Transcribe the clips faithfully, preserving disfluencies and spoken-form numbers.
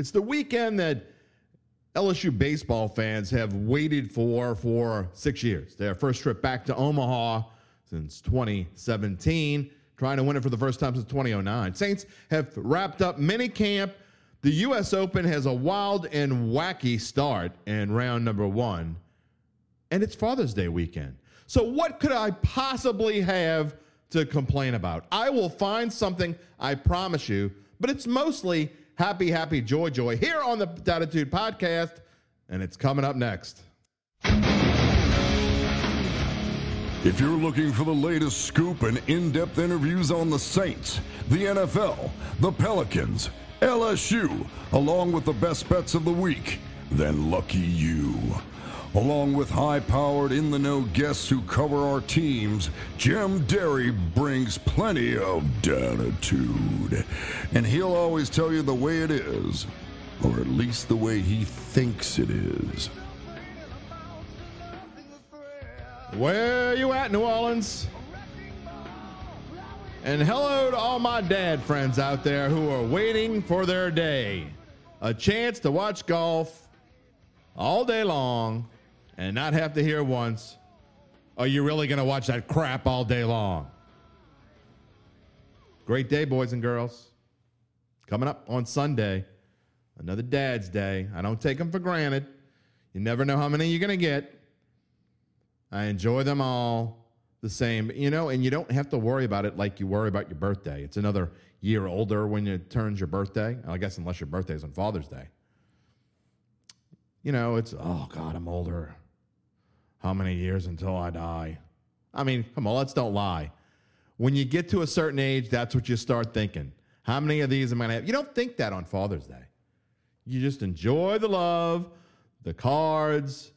It's the weekend that L S U baseball fans have waited for for six years. Their first trip back to Omaha since twenty seventeen, trying to win it for the first time since two thousand nine. Saints have wrapped up minicamp. The U S Open has a wild and wacky start in round number one, and it's Father's Day weekend. So what could I possibly have to complain about? I will find something, I promise you, but it's mostly happy, happy, joy, joy here on the Dattitude Podcast, and it's coming up next. If you're looking for the latest scoop and in-depth interviews on the Saints, the N F L, the Pelicans, L S U, along with the best bets of the week, then lucky you. Along with high-powered, in-the-know guests who cover our teams, Jim Derry brings plenty of dattitude. And he'll always tell you the way it is, or at least the way he thinks it is. Where you at, New Orleans? And hello to all my dad friends out there who are waiting for their day. A chance to watch golf all day long and not have to hear once, are you really going to watch that crap all day long? Great day, boys and girls. Coming up on Sunday, another Dad's Day. I don't take them for granted. You never know how many you're going to get. I enjoy them all the same, you know, and you don't have to worry about it like you worry about your birthday. It's another year older when it turns your birthday. I guess unless your birthday is on Father's Day. You know, it's, oh, God, I'm older. How many years until I die? I mean, come on, let's don't lie. When you get to a certain age, that's what you start thinking. How many of these am I going to have? You don't think that on Father's Day. You just enjoy the love, the cards,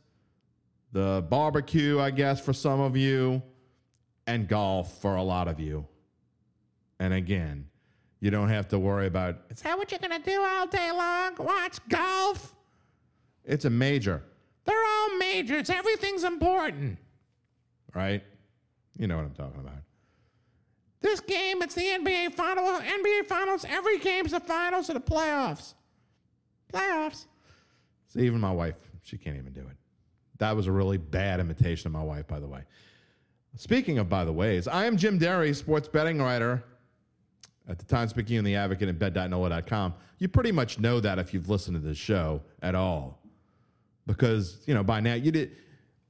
the barbecue, I guess, for some of you. And golf for a lot of you. And again, you don't have to worry about, is that what you're going to do all day long? Watch golf? It's a major. They're all majors. Everything's important. Right? You know what I'm talking about. This game, it's the N B A Finals. N B A Finals, every game's the finals of the playoffs. Playoffs. See, even my wife, she can't even do it. That was a really bad imitation of my wife, by the way. Speaking of by the ways, I am Jim Derry, sports betting writer at the Times-Picayune, the Advocate, and bet dot nola dot com. You pretty much know that if you've listened to this show at all. Because, you know, by now, you did.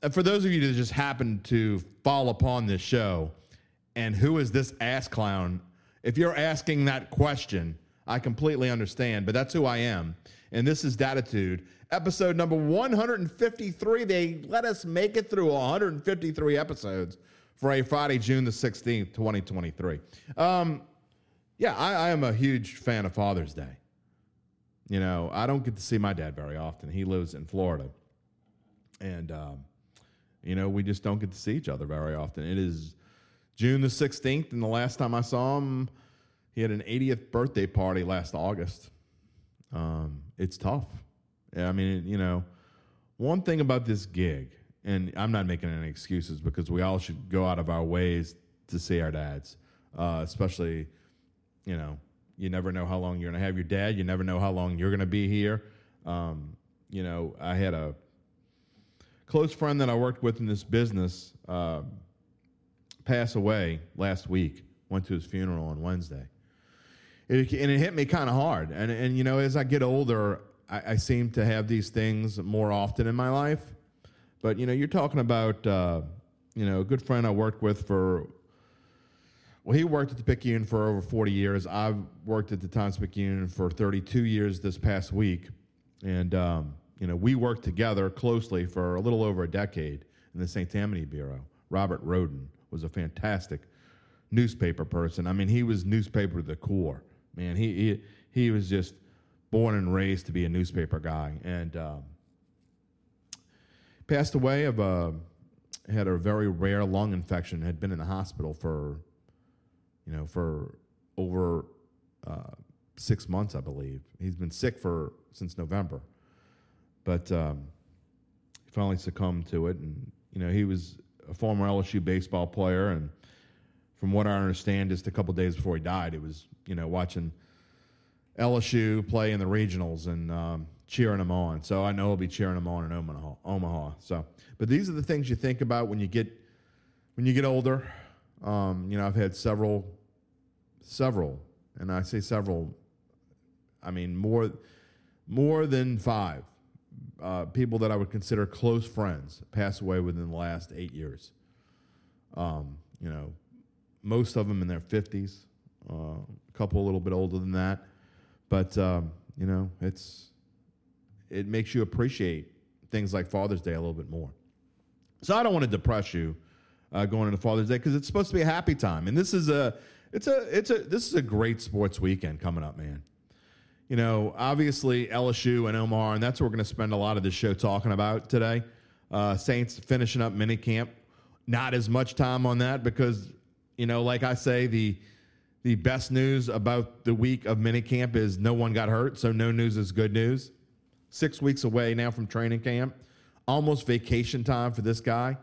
For those of you that just happened to fall upon this show, and who is this ass clown? If you're asking that question, I completely understand, but that's who I am. And this is Dattitude, episode number one hundred fifty-three. They let us make it through one hundred fifty-three episodes for a Friday, June the sixteenth, twenty twenty-three. Um, yeah, I, I am a huge fan of Father's Day. You know, I don't get to see my dad very often. He lives in Florida. And, um, you know, we just don't get to see each other very often. It is June the sixteenth, and the last time I saw him, he had an eightieth birthday party last August. Um, it's tough. I mean, you know, one thing about this gig, and I'm not making any excuses because we all should go out of our ways to see our dads, uh, especially, you know, you never know how long you're going to have your dad. You never know how long you're going to be here. Um, you know, I had a close friend that I worked with in this business uh, pass away last week, went to his funeral on Wednesday. It, and it hit me kind of hard. And, and you know, as I get older, I, I seem to have these things more often in my life. But, you know, you're talking about, uh, you know, a good friend I worked with for, well, he worked at the Picayune for over forty years. I've worked at the Times-Picayune for thirty-two years this past week. And, um, you know, we worked together closely for a little over a decade in the Saint Tammany Bureau. Robert Roden was a fantastic newspaper person. I mean, he was newspaper to the core. Man, he, he he was just born and raised to be a newspaper guy, and um, passed away of a had a very rare lung infection. Had been in the hospital for, you know, for over uh, six months, I believe. He's been sick for since November, but um, he finally succumbed to it. And you know, he was a former L S U baseball player, and from what I understand, just a couple days before he died, it was. You know, watching L S U play in the regionals and um, cheering them on. So I know I'll be cheering them on in Omaha. Omaha. So, but these are the things you think about when you get when you get older. Um, you know, I've had several, several, and I say several, I mean more, more than five uh, people that I would consider close friends pass away within the last eight years. Um, you know, most of them in their fifties, uh, a couple a little bit older than that. But, um, you know, it's it makes you appreciate things like Father's Day a little bit more. So I don't want to depress you uh, going into Father's Day because it's supposed to be a happy time. And this is a it's a it's a this is a great sports weekend coming up, man. You know, obviously L S U and Omaha, and that's what we're going to spend a lot of this show talking about today. Uh, Saints finishing up minicamp. Not as much time on that because, you know, like I say, the The best news about the week of minicamp is no one got hurt, so no news is good news. Six weeks away now from training camp. Almost vacation time for this guy.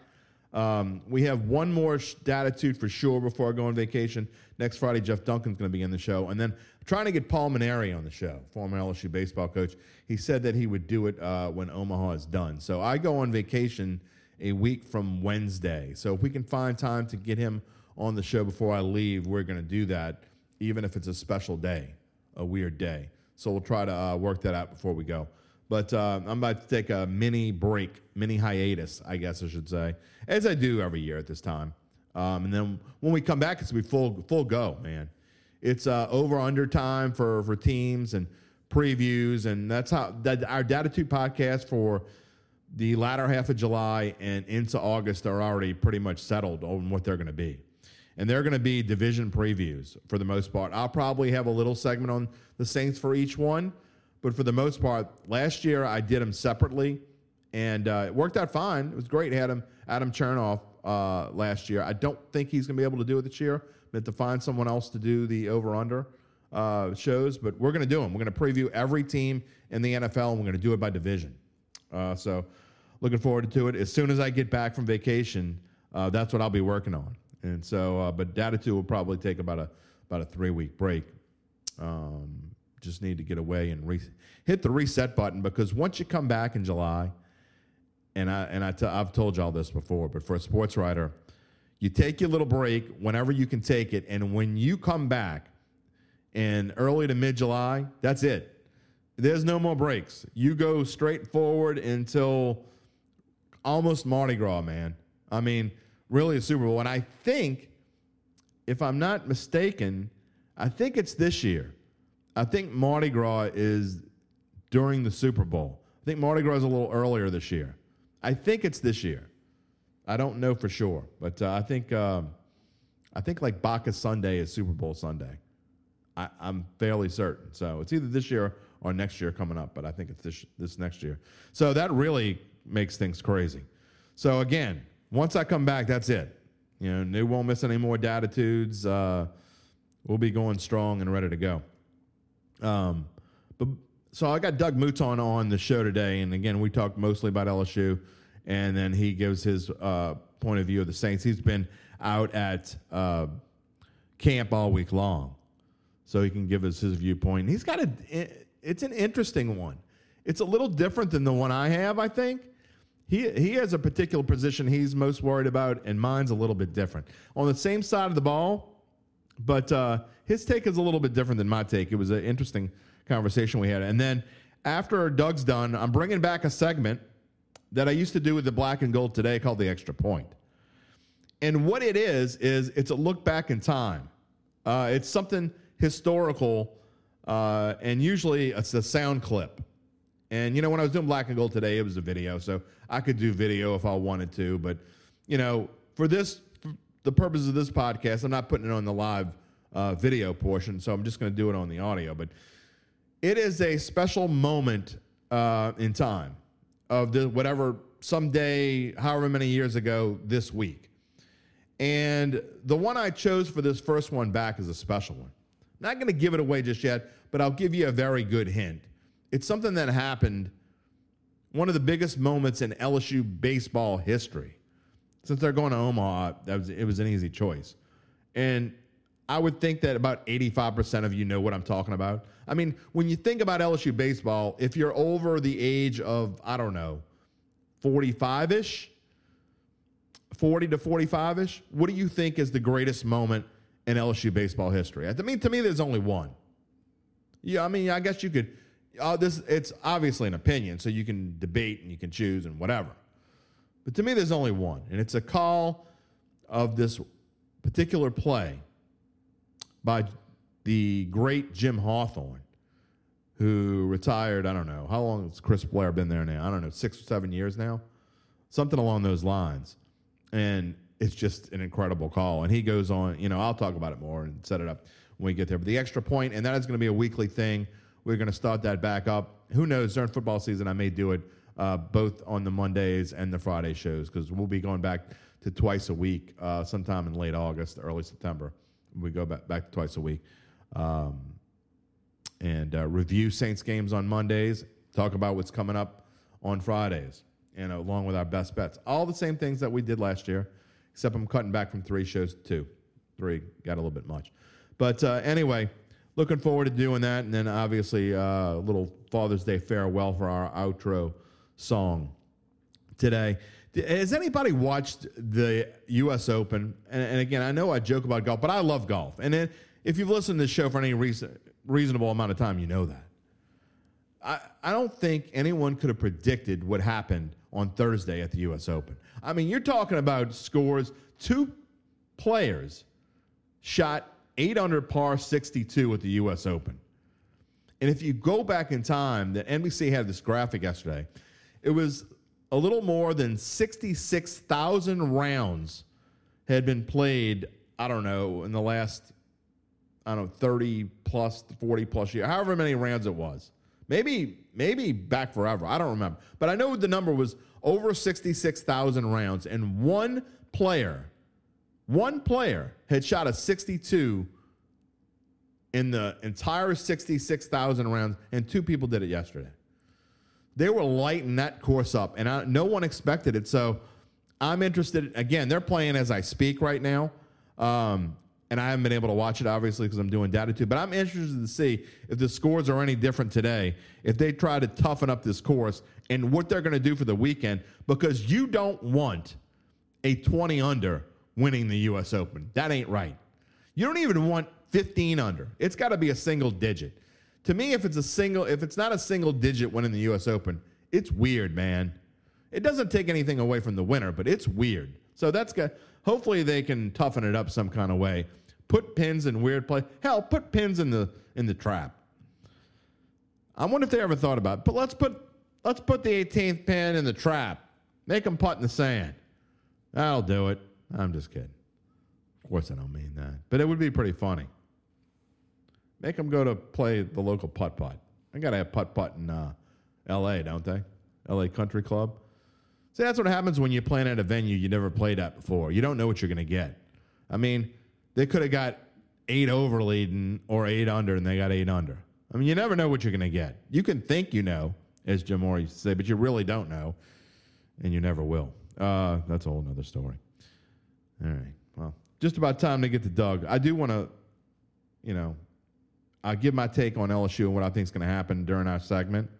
Um, we have one more Dattitude for sure before I go on vacation. Next Friday, Jeff Duncan's going to be in the show. And then trying to get Paul Maneri on the show, former L S U baseball coach. He said that he would do it uh, when Omaha is done. So I go on vacation a week from Wednesday. So if we can find time to get him on the show before I leave, we're going to do that, even if it's a special day, a weird day. So we'll try to uh, work that out before we go. But uh, I'm about to take a mini break, mini hiatus, I guess I should say, as I do every year at this time. Um, and then when we come back, it's going to be full, full go, man. It's uh, over-under time for, for teams and previews, and that's how that our Dattitude podcast for the latter half of July and into August are already pretty much settled on what they're going to be. And they're going to be division previews for the most part. I'll probably have a little segment on the Saints for each one. But for the most part, last year I did them separately. And uh, it worked out fine. It was great. Had him, Adam Chernoff uh, last year. I don't think he's going to be able to do it this year. I meant to find someone else to do the over-under uh, shows. But we're going to do them. We're going to preview every team in the N F L, and we're going to do it by division. Uh, so looking forward to it. As soon as I get back from vacation, uh, that's what I'll be working on. And so, uh, but Dattitude will probably take about a about a three week break. Um, just need to get away and re- hit the reset button because once you come back in July, and I and I t- I've told y'all this before, but for a sports writer, you take your little break whenever you can take it, and when you come back in early to mid July, that's it. There's no more breaks. You go straight forward until almost Mardi Gras, man. I mean. Really a Super Bowl. And I think, if I'm not mistaken, I think it's this year. I think Mardi Gras is during the Super Bowl. I think Mardi Gras is a little earlier this year. I think it's this year. I don't know for sure. But uh, I think um, I think like Bacchus Sunday is Super Bowl Sunday. I, I'm fairly certain. So it's either this year or next year coming up. But I think it's this this next year. So that really makes things crazy. So again, once I come back, that's it. You know, they won't miss any more Dattitudes. Uh, we'll be going strong and ready to go. Um, but so I got Doug Mouton on the show today, and again, we talked mostly about L S U, and then he gives his uh, point of view of the Saints. He's been out at uh, camp all week long, so he can give us his viewpoint. He's got a it's an interesting one. It's a little different than the one I have, I think. He he has a particular position he's most worried about, and mine's a little bit different. On the same side of the ball, but uh, his take is a little bit different than my take. It was an interesting conversation we had. And then after Doug's done, I'm bringing back a segment that I used to do with the Black and Gold Today called The Extra Point. And what it is, is it's a look back in time. Uh, it's something historical, uh, and usually it's a sound clip. And, you know, when I was doing Black and Gold Today, it was a video, so I could do video if I wanted to. But, you know, for this, for the purpose of this podcast, I'm not putting it on the live uh, video portion, so I'm just going to do it on the audio. But it is a special moment uh, in time of the whatever, someday, however many years ago, this week. And the one I chose for this first one back is a special one. I'm not going to give it away just yet, but I'll give you a very good hint. It's something that happened, one of the biggest moments in L S U baseball history. Since they're going to Omaha, that was, it was an easy choice. And I would think that about eighty-five percent of you know what I'm talking about. I mean, when you think about L S U baseball, if you're over the age of, I don't know, forty-five-ish, forty to forty-five-ish, what do you think is the greatest moment in L S U baseball history? I mean, to me, there's only one. Yeah, I mean, I guess you could. Uh, this it's obviously an opinion, so you can debate and you can choose and whatever. But to me, there's only one, and it's a call of this particular play by the great Jim Hawthorne, who retired, I don't know, how long has Chris Blair been there now? I don't know, six or seven years now? Something along those lines. And it's just an incredible call. And he goes on, you know, I'll talk about it more and set it up when we get there. But the extra point, and that is going to be a weekly thing. We're going to start that back up. Who knows, during football season, I may do it uh, both on the Mondays and the Friday shows, because we'll be going back to twice a week uh, sometime in late August, early September. We go back, back to twice a week um, and uh, review Saints games on Mondays, talk about what's coming up on Fridays, and uh, along with our best bets. All the same things that we did last year, except I'm cutting back from three shows to two. Three got a little bit much. But uh, anyway, looking forward to doing that. And then obviously uh, a little Father's Day farewell for our outro song today. Has anybody watched the U S Open? And, and again, I know I joke about golf, but I love golf. And then if you've listened to this show for any reason, reasonable amount of time, you know that. I, I don't think anyone could have predicted what happened on Thursday at the U S Open. I mean, you're talking about scores. Two players shot eight under par sixty-two at the U S Open. And if you go back in time, the N B C had this graphic yesterday. It was a little more than sixty-six thousand rounds had been played, I don't know, in the last, I don't know, thirty plus, forty plus years, however many rounds it was. Maybe maybe back forever. I don't remember. But I know the number was over sixty-six thousand rounds, and one player, one player had shot a sixty-two in the entire sixty-six thousand rounds, and two people did it yesterday. They were lighting that course up, and I, no one expected it. So I'm interested. Again, they're playing as I speak right now, um, and I haven't been able to watch it, obviously, because I'm doing Dattitude. But I'm interested to see if the scores are any different today, if they try to toughen up this course, and what they're going to do for the weekend, because you don't want a twenty under winning the U S Open. That ain't right. You don't even want fifteen under. It's got to be a single digit. To me, if it's a single, if it's not a single digit win in the U S Open, it's weird, man. It doesn't take anything away from the winner, but it's weird. So that's good. Hopefully they can toughen it up some kind of way. Put pins in weird play. Hell, put pins in the in the trap. I wonder if they ever thought about it. But let's put let's put the eighteenth pin in the trap. Make them putt in the sand. That'll do it. I'm just kidding. Of course, I don't mean that, but it would be pretty funny. Make them go to play the local putt-putt. I got to have putt-putt in uh, L A, don't they? L A Country Club. See, that's what happens when you're playing at a venue you never played at before. You don't know what you're going to get. I mean, they could have got eight over leading or eight under, and they got eight under. I mean, you never know what you're going to get. You can think you know, as Jim Moore used to say, but you really don't know, and you never will. Uh, that's a whole other story. All right. Well, just about time to get to Doug. I do want to, you know, I'll give my take on L S U and what I think is going to happen during our segment.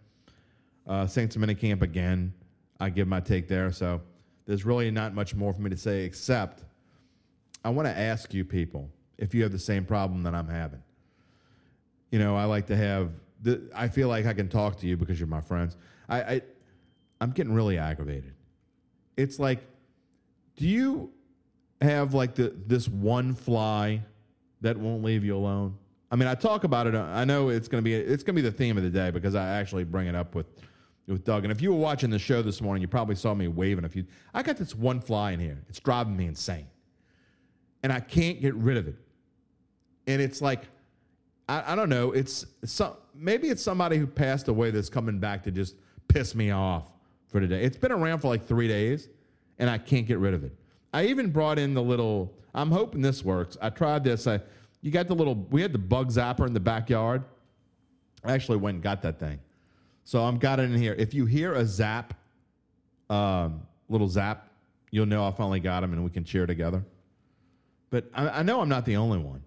Uh, Saints minicamp again. I give my take there. So there's really not much more for me to say, except I want to ask you people if you have the same problem that I'm having. You know, I like to have the, I feel like I can talk to you because you're my friends. I, I, I'm getting really aggravated. It's like, do you have like the this one fly that won't leave you alone? I mean, I talk about it. I know it's going to be it's going to be the theme of the day because I actually bring it up with, with Doug. And if you were watching the show this morning, you probably saw me waving a few. I got this one fly in here. It's driving me insane. And I can't get rid of it. And it's like, I, I don't know. It's some, maybe it's somebody who passed away that's coming back to just piss me off for today. It's been around for like three days, and I can't get rid of it. I even brought in the little, I'm hoping this works. I tried this. I... You got the little, we had the bug zapper in the backyard. I actually went and got that thing. So I've got it in here. If you hear a zap, um, little zap, you'll know I finally got him and we can cheer together. But I, I know I'm not the only one.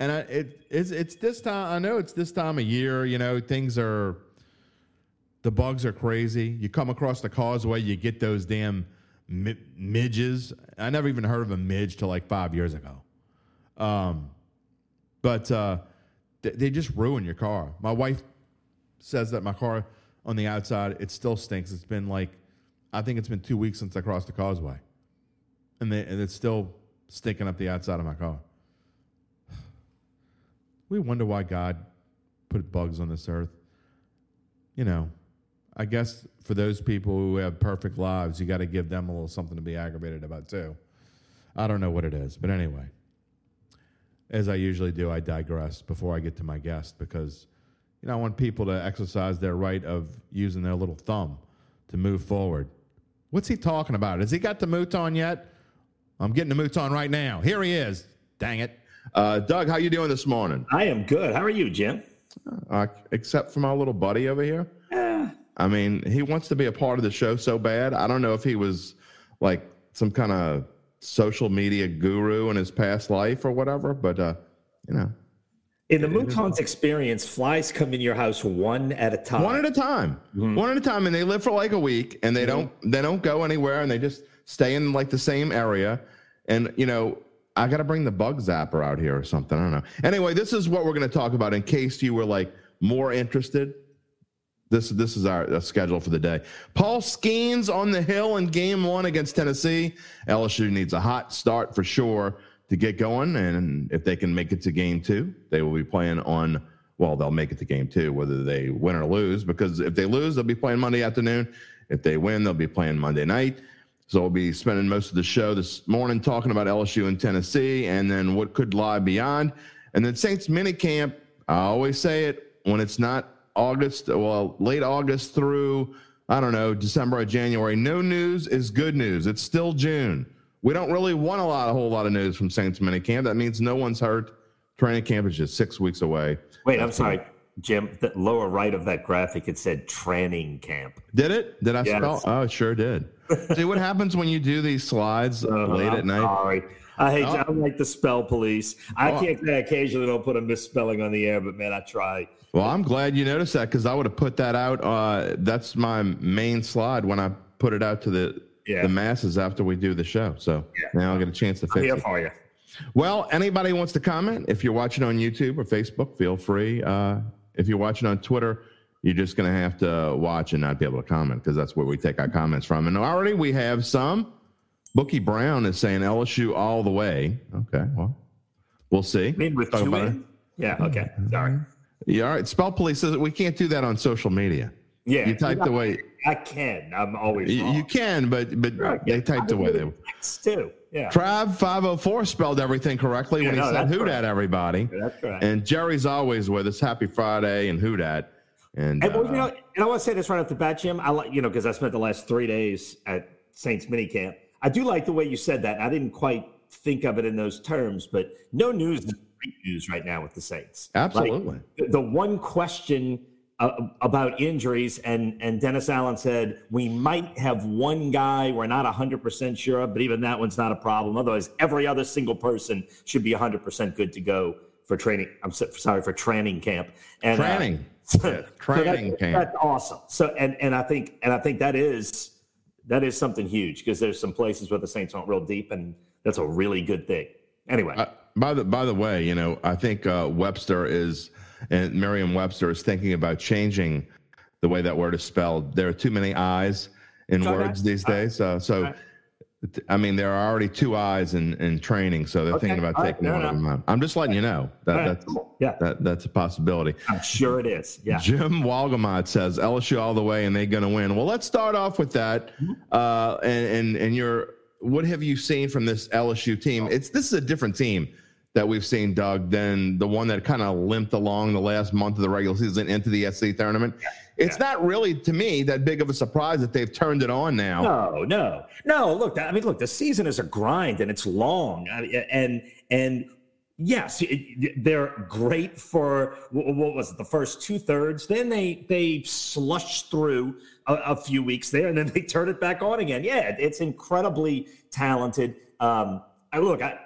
And I, it, it's it's this time. I know it's this time of year. You know, things are, the bugs are crazy. You come across the causeway, you get those damn mi- midges. I never even heard of a midge till like five years ago. Um, but uh, th- they just ruin your car. My wife says that my car on the outside, it still stinks. It's been like, I think it's been two weeks since I crossed the causeway, and, they, and it's still stinking up the outside of my car. We wonder why God put bugs on this earth. You know, I guess for those people who have perfect lives, you got to give them a little something to be aggravated about too. I don't know what it is, but anyway, as I usually do, I digress before I get to my guest because, you know, I want people to exercise their right of using their little thumb to move forward. What's he talking about? Has he got the Mouton yet? I'm getting the Mouton right now. Here he is. Dang it. Uh, Doug, how you doing this morning? I am good. How are you, Jim? Uh, except for my little buddy over here. Yeah. I mean, he wants to be a part of the show so bad. I don't know if he was like some kind of social media guru in his past life or whatever, but, uh, you know. In the Mouton's experience, flies come in your house one at a time. One at a time. Mm-hmm. One at a time, and they live for like a week, and they mm-hmm. don't they don't go anywhere, and they just stay in like the same area. And, you know, I got to bring the bug zapper out here or something. I don't know. Anyway, this is what we're going to talk about in case you were like more interested. This this is our, our schedule for the day. Paul Skenes on the hill in game one against Tennessee. L S U needs a hot start for sure to get going, and if they can make it to game two, they will be playing on, well, they'll make it to game two, whether they win or lose, because if they lose, they'll be playing Monday afternoon. If they win, they'll be playing Monday night. So we'll be spending most of the show this morning talking about L S U and Tennessee and then what could lie beyond. And then Saints minicamp, I always say it, when it's not August, well, late August through, I don't know, December or January, no news is good news. It's still June. We don't really want a lot, a whole lot of news from Saints minicamp. That means no one's hurt. Training camp is just six weeks away. Wait, That's I'm sorry, cool. Jim. The lower right of that graphic, it said training camp. Did it? Did I yes. spell? Oh, it sure did. See what happens when you do these slides uh, late I'm at night? Sorry. I hate. Oh. I'm like the spell police. I oh. can't. I occasionally don't put a misspelling on the air, but man, I try. Well, I'm glad you noticed that because I would have put that out. Uh, that's my main slide when I put it out to the. Yeah. The masses after we do the show. So yeah. now I'll get a chance to fix I'm here it. For you. Well, anybody wants to comment, if you're watching on YouTube or Facebook, feel free. Uh, if you're watching on Twitter, you're just going to have to watch and not be able to comment because that's where we take our comments from. And already we have some. Bookie Brown is saying L S U all the way. Okay, well, we'll see. I mean, with two in? Yeah, okay. Sorry. Yeah, all right. Spell Police says we can't do that on social media. Yeah. You type the way. I can. I'm always wrong. You can, but but sure, they typed the way they were. Too. Yeah. Trav five oh four spelled everything correctly yeah, when he no, said who dat everybody. Yeah, that's right. And Jerry's always with us. Happy Friday and who dat. And, and, well, uh, you know, and I want to say this right off the bat, Jim. I like you know because I spent the last three days at Saints minicamp. I do like the way you said that. I didn't quite think of it in those terms, but no news is great news right now with the Saints. Absolutely. Like, the, the one question. Uh, about injuries, and, and Dennis Allen said, we might have one guy we're not one hundred percent sure of, but even that one's not a problem. Otherwise, every other single person should be one hundred percent good to go for training. I'm so, sorry, for training camp. And, training. Uh, so, yeah, training so that, camp. That's awesome. So, and, and I think and I think that is that is something huge because there's some places where the Saints aren't real deep, and that's a really good thing. Anyway. Uh, by the by the way, you know, I think uh, Webster is – and Merriam-Webster is thinking about changing the way that word is spelled. There are too many I's in okay. words these All days. Right. Uh, so, right. I mean, there are already two I's in, in training, so they're okay. thinking about All taking right. one no, of them out. I'm just letting you know that right. that's, yeah. that, that's a possibility. I'm sure it is. Yeah. Jim Walgamot says, L S U all the way, and they're going to win. Well, let's start off with that. Mm-hmm. Uh, and and, and your, what have you seen from this L S U team? Oh. It's This is a different team that we've seen, Doug, than the one that kind of limped along the last month of the regular season into the S E C tournament. Yeah, it's yeah. not really, to me, that big of a surprise that they've turned it on now. No, no. No, look, I mean, look, the season is a grind, and it's long. I mean, and, and yes, it, they're great for, what was it, the first two-thirds. Then they, they slush through a, a few weeks there, and then they turn it back on again. Yeah, it's incredibly talented. Um, I, look, I...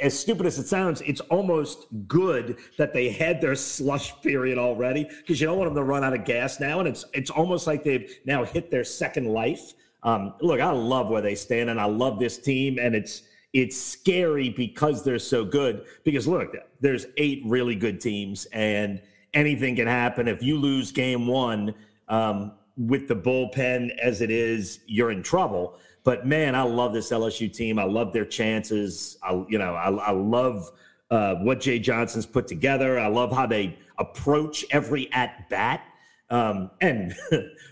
as stupid as it sounds, it's almost good that they had their slush period already, because you don't want them to run out of gas now. And it's it's almost like they've now hit their second life. Um, look, I love where they stand, and I love this team, and it's it's scary because they're so good. Because look, there's eight really good teams, and anything can happen. If you lose game one um, with the bullpen as it is, you're in trouble. But man, I love this L S U team. I love their chances. I, you know, I, I love uh, what Jay Johnson's put together. I love how they approach every at bat. Um, and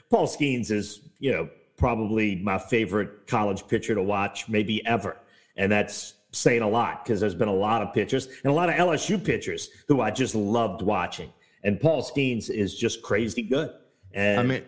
Paul Skenes is, you know, probably my favorite college pitcher to watch, maybe ever. And that's saying a lot, because there's been a lot of pitchers and a lot of L S U pitchers who I just loved watching. And Paul Skenes is just crazy good. And I mean,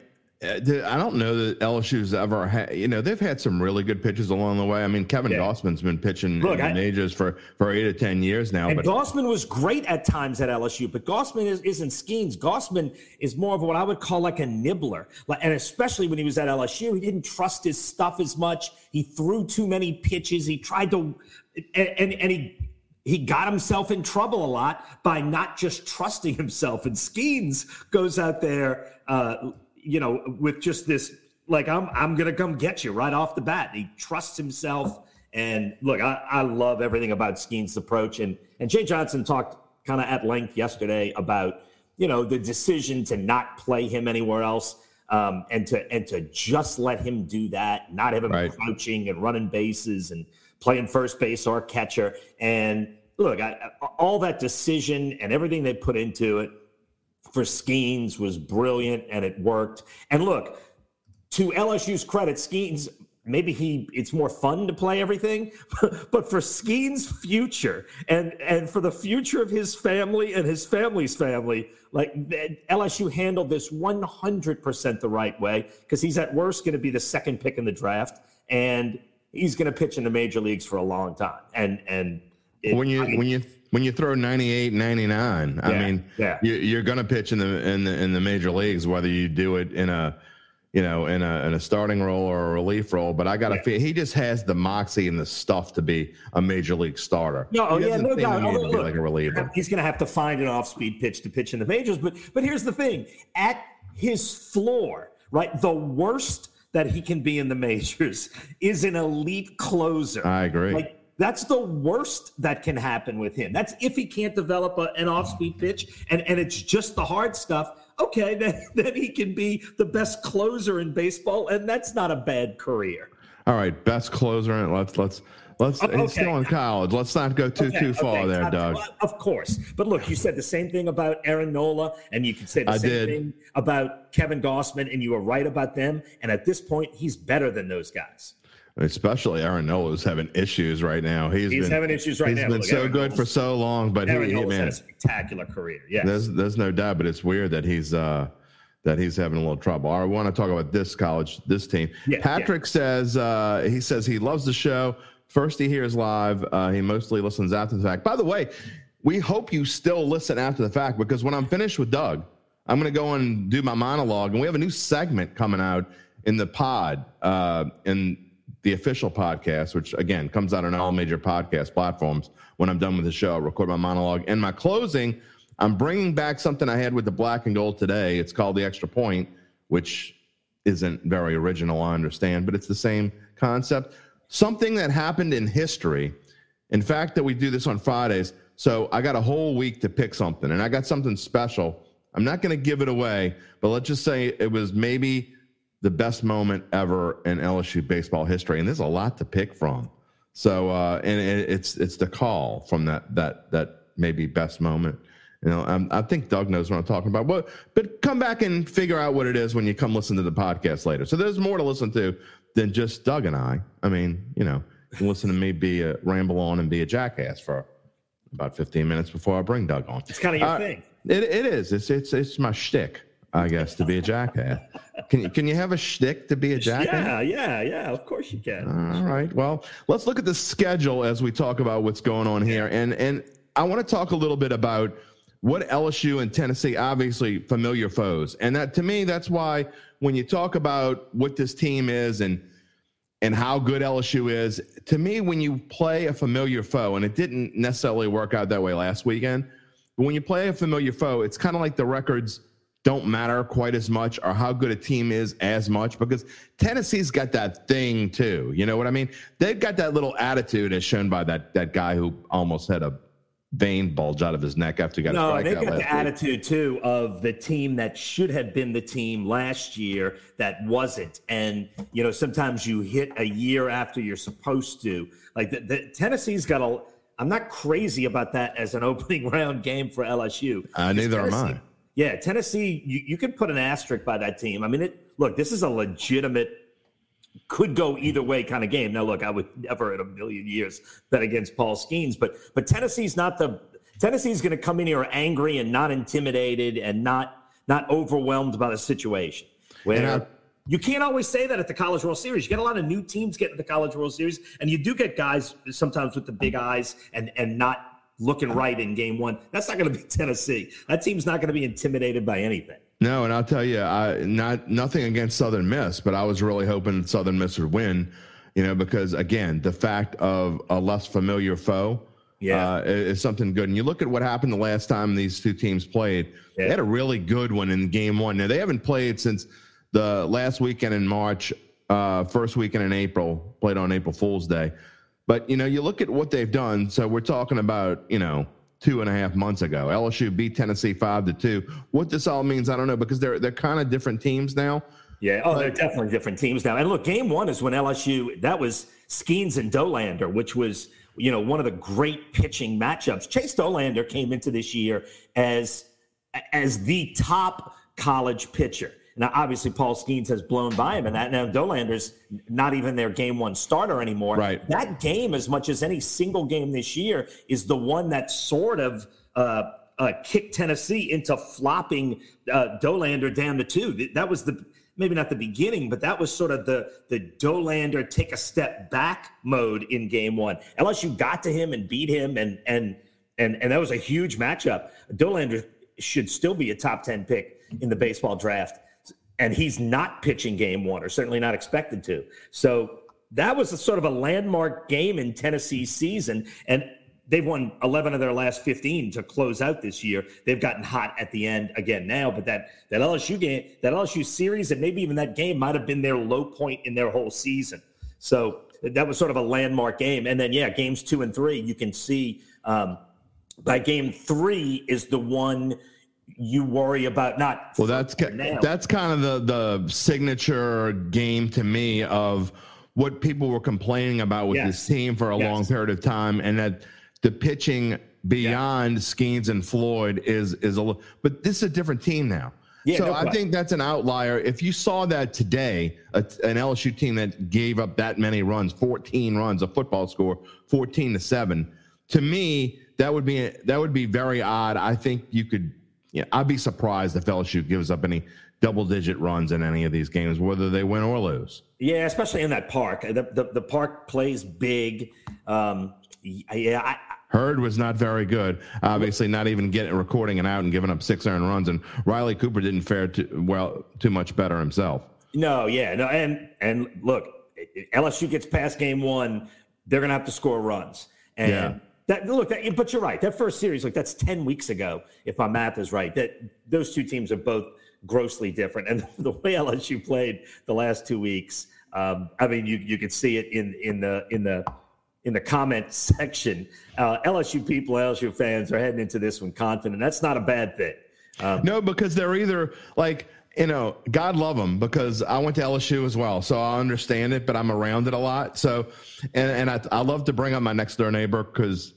I don't know that L S U's ever had, you know, they've had some really good pitches along the way. I mean, Kevin yeah. Gausman's been pitching Look, in the majors for, for eight or ten years now. And but Gausman was great at times at L S U, but Gausman is, isn't Skenes. Gausman is more of what I would call like a nibbler. And especially when he was at L S U, he didn't trust his stuff as much. He threw too many pitches. He tried to, and, and, and he, He got himself in trouble a lot by not just trusting himself. And Skenes goes out there, uh, you know, with just this, like, I'm I'm going to come get you right off the bat. He trusts himself. And, look, I, I love everything about Skenes' approach. And, and Jay Johnson talked kind of at length yesterday about, you know, the decision to not play him anywhere else um, and to and to just let him do that, not have him right. crouching and running bases and playing first base or catcher. And look, I, all that decision and everything they put into it for Skenes was brilliant, and it worked. And look, to L S U's credit, Skenes, maybe he it's more fun to play everything, but for Skenes' future and, and for the future of his family and his family's family, like, L S U handled this one hundred percent the right way, because he's at worst going to be the second pick in the draft. And he's going to pitch in the major leagues for a long time. And and it, when you I mean, when you when you throw ninety-eight, ninety-nine, yeah, I mean, yeah. you, you're going to pitch in the in the in the major leagues, whether you do it in a you know in a in a starting role or a relief role. But I got to yeah. feel he just has the moxie and the stuff to be a major league starter. No, oh, yeah, no doubt. Look, look, like a reliever. He's going to have to find an off-speed pitch to pitch in the majors. But but here's the thing: at his floor, right, the worst that he can be in the majors is an elite closer. I agree. Like, that's the worst that can happen with him. That's if he can't develop a, an off-speed pitch, and, and it's just the hard stuff. Okay, then, then he can be the best closer in baseball, and that's not a bad career. All right, best closer. And let's let's let's. Oh, okay. He's still in college. Let's not go too okay, too far okay. there, not, Doug. Of course, but look, you said the same thing about Aaron Nola, and you can say the I same did. thing about Kevin Gausman, and you were right about them. And at this point, he's better than those guys. Especially Aaron Nola is having issues right now. He's, he's been, having issues right he's now. He's been look, so Aaron good Nola's, for so long, but Aaron he, he man, had a spectacular career. Yes, there's there's no doubt, but it's weird that he's. Uh, that he's having a little trouble. I want to talk about this college, this team. Yeah, Patrick yeah. says, uh, he says he loves the show. First he hears live. Uh, he mostly listens after the fact. By the way, we hope you still listen after the fact, because when I'm finished with Doug, I'm going to go and do my monologue, and we have a new segment coming out in the pod, uh, in the official podcast, which again comes out on all major podcast platforms. When I'm done with the show, I record my monologue and my closing. I'm bringing back something I had with the Black and Gold Today. It's called The Extra Point, which isn't very original, I understand, but it's the same concept. Something that happened in history. In fact, that we do this on Fridays, so I got a whole week to pick something, and I got something special. I'm not going to give it away, but let's just say it was maybe the best moment ever in L S U baseball history, and there's a lot to pick from. So, uh, and it's it's the call from that that that maybe best moment. You know, I'm, I think Doug knows what I'm talking about. But, but come back and figure out what it is when you come listen to the podcast later. So there's more to listen to than just Doug and I. I mean, you know, you can listen to me be a ramble on and be a jackass for about fifteen minutes before I bring Doug on. It's kind of your uh, thing. It it is. It's it's it's my shtick, I guess, to be a jackass. Can you can you have a shtick to be a jackass? Yeah, yeah, yeah. Of course you can. All right. Well, let's look at the schedule as we talk about what's going on here, and and I want to talk a little bit about what L S U and Tennessee, obviously familiar foes. And that, to me, that's why when you talk about what this team is and and how good L S U is. To me, when you play a familiar foe, and it didn't necessarily work out that way last weekend, but when you play a familiar foe, it's kind of like the records don't matter quite as much, or how good a team is as much, because Tennessee's got that thing too. You know what I mean? They've got that little attitude as shown by that that guy who almost had a vein bulge out of his neck after he got no, his strikeout. No, they got the attitude too of the team that should have been the team last year that wasn't. And, you know, sometimes you hit a year after you're supposed to. Like the, the Tennessee's got a – I'm not crazy about that as an opening round game for L S U. Uh, neither am I. Yeah, Tennessee, you, you could put an asterisk by that team. I mean, it look, this is a legitimate, could go either way kind of game. Now, look, I would never in a million years bet against Paul Skenes, but but Tennessee's not the Tennessee's going to come in here angry and not intimidated and not not overwhelmed by the situation. Where you can't always say that at the College World Series. You get a lot of new teams getting to the College World Series, and you do get guys sometimes with the big eyes and and not looking right in game one. That's not going to be Tennessee. That team's not going to be intimidated by anything. No, and I'll tell you, I not nothing against Southern Miss, but I was really hoping Southern Miss would win, you know, because, again, the fact of a less familiar foe yeah. uh, is something good. And you look at what happened the last time these two teams played. Yeah. They had a really good one in game one. Now, they haven't played since the last weekend in March, uh, first weekend in April, played on April Fool's Day. But, you know, you look at what they've done. So we're talking about, you know, two and a half months ago. L S U beat Tennessee five to two. What this all means, I don't know, because they're they're kind of different teams now. Yeah, oh, but they're definitely different teams now. And, look, game one is when L S U – that was Skenes and Dollander, which was, you know, one of the great pitching matchups. Chase Dollander came into this year as as the top college pitcher. Now, obviously, Paul Skenes has blown by him in that. Now, Dollander's not even their game one starter anymore. Right. That game, as much as any single game this year, is the one that sort of uh, uh, kicked Tennessee into flopping uh, Dollander down to two. That was the maybe not the beginning, but that was sort of the, the Dollander take a step back mode in game one. L S U got to him and beat him, and and and, and that was a huge matchup. Dollander should still be a top ten pick in the baseball draft. And he's not pitching game one, or certainly not expected to. So that was a sort of a landmark game in Tennessee's season. And they've won eleven of their last fifteen to close out this year. They've gotten hot at the end again now. But that, that L S U game, that L S U series, and maybe even that game might have been their low point in their whole season. So that was sort of a landmark game. And then, yeah, games two and three, you can see um, by game three is the one – you worry about not. Well, that's that's kind of the, the signature game to me of what people were complaining about with yes. this team for a yes. long period of time, and that the pitching beyond yeah. Skenes and Floyd is is a but this is a different team now. Yeah, so no I think that's an outlier. If you saw that today, a, an L S U team that gave up that many runs, fourteen runs, a football score, fourteen to seven, to me that would be that would be very odd. I think you could. Yeah, I'd be surprised if L S U gives up any double-digit runs in any of these games, whether they win or lose. Yeah, especially in that park. The the, the park plays big. Um, yeah, I, Hurd was not very good. Obviously, not even getting recording and out and giving up six earned runs. And Riley Cooper didn't fare too well, too much better himself. No, yeah, no, and and look, L S U gets past game one, they're gonna have to score runs. And yeah. That, look, that, but you're right. That first series, look, that's ten weeks ago, if my math is right. That those two teams are both grossly different, and the way L S U played the last two weeks, um, I mean, you you could see it in in the in the in the comment section. Uh, L S U people, L S U fans are heading into this one confident. That's not a bad thing. Um, no, because they're either like. You know, God love them, because I went to L S U as well, so I understand it, but I'm around it a lot. So, and, and I, I love to bring up my next-door neighbor because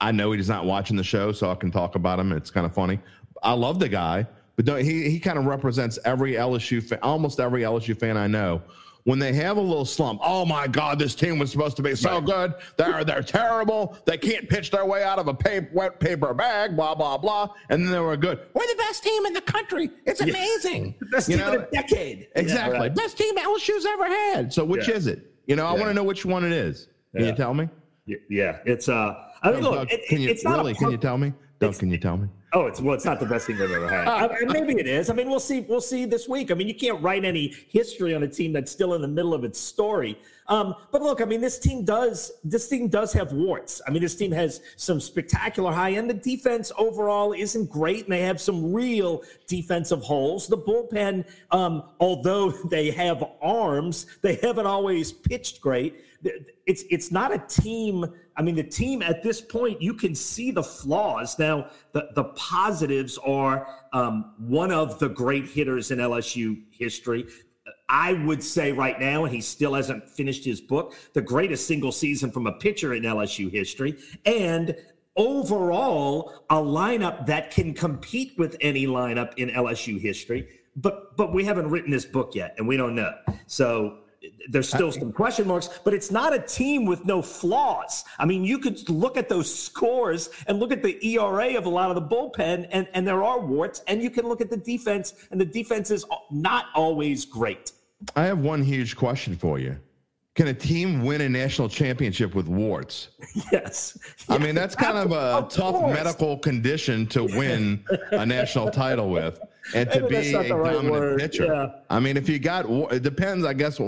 I know he's not watching the show, so I can talk about him. It's kind of funny. I love the guy, but don't, he he kind of represents every L S U fan, almost every L S U fan I know. When they have a little slump, oh, my God, this team was supposed to be so good. They're they're terrible. They can't pitch their way out of a paper, wet paper bag, blah, blah, blah. And then they were good. We're the best team in the country. It's amazing. Yeah. Best you team know? in a decade. Exactly. Yeah, right. Best team L S U's ever had. So which yeah. is it? You know, I yeah. want to know which one it is. Can yeah. you tell me? Yeah. It's, uh, I mean, no, look, Doug, it, it, it's not really, a per- Can you tell me? Doug, can you tell me? Oh, it's well, it's not the best thing I've ever had. I mean, maybe it is. I mean, we'll see. We'll see this week. I mean, you can't write any history on a team that's still in the middle of its story. Um, but look, I mean, this team does. This team does have warts. I mean, this team has some spectacular high end. The defense overall isn't great, and they have some real defensive holes. The bullpen, um, although they have arms, they haven't always pitched great. It's it's not a team. I mean, the team at this point, you can see the flaws. Now, the, the positives are um, one of the great hitters in L S U history. I would say right now, and he still hasn't finished his book, the greatest single season from a pitcher in L S U history. And overall, a lineup that can compete with any lineup in L S U history. But but we haven't written this book yet, and we don't know. So there's still some question marks, but it's not a team with no flaws. I mean, you could look at those scores and look at the E R A of a lot of the bullpen, and, and there are warts, and you can look at the defense, and the defense is not always great. I have one huge question for you. Can a team win a national championship with warts? Yes. I mean, that's kind of a of tough course. medical condition to win a national title with. And to Maybe be a right dominant word. pitcher. Yeah. I mean, if you got, it depends, I guess,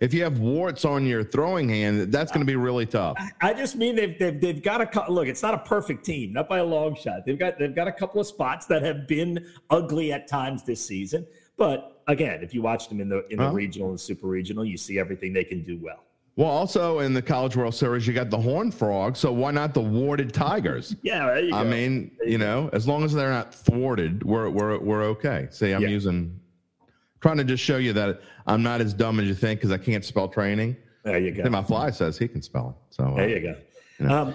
if you have warts on your throwing hand, that's going to be really tough. I just mean they've they've, they've got a look. It's not a perfect team, not by a long shot. They've got they've got a couple of spots that have been ugly at times this season. But again, if you watch them in the in the huh? regional and super regional, you see everything they can do well. Well, also in the College World Series, you got the Horned Frogs, so why not the Warded Tigers? yeah, there you go. I mean, you know, as long as they're not thwarted, we're we're we're okay. See, I'm yeah. using, trying to just show you that I'm not as dumb as you think because I can't spell training. There you go. And my fly says he can spell it. So there uh, you go. You know. um,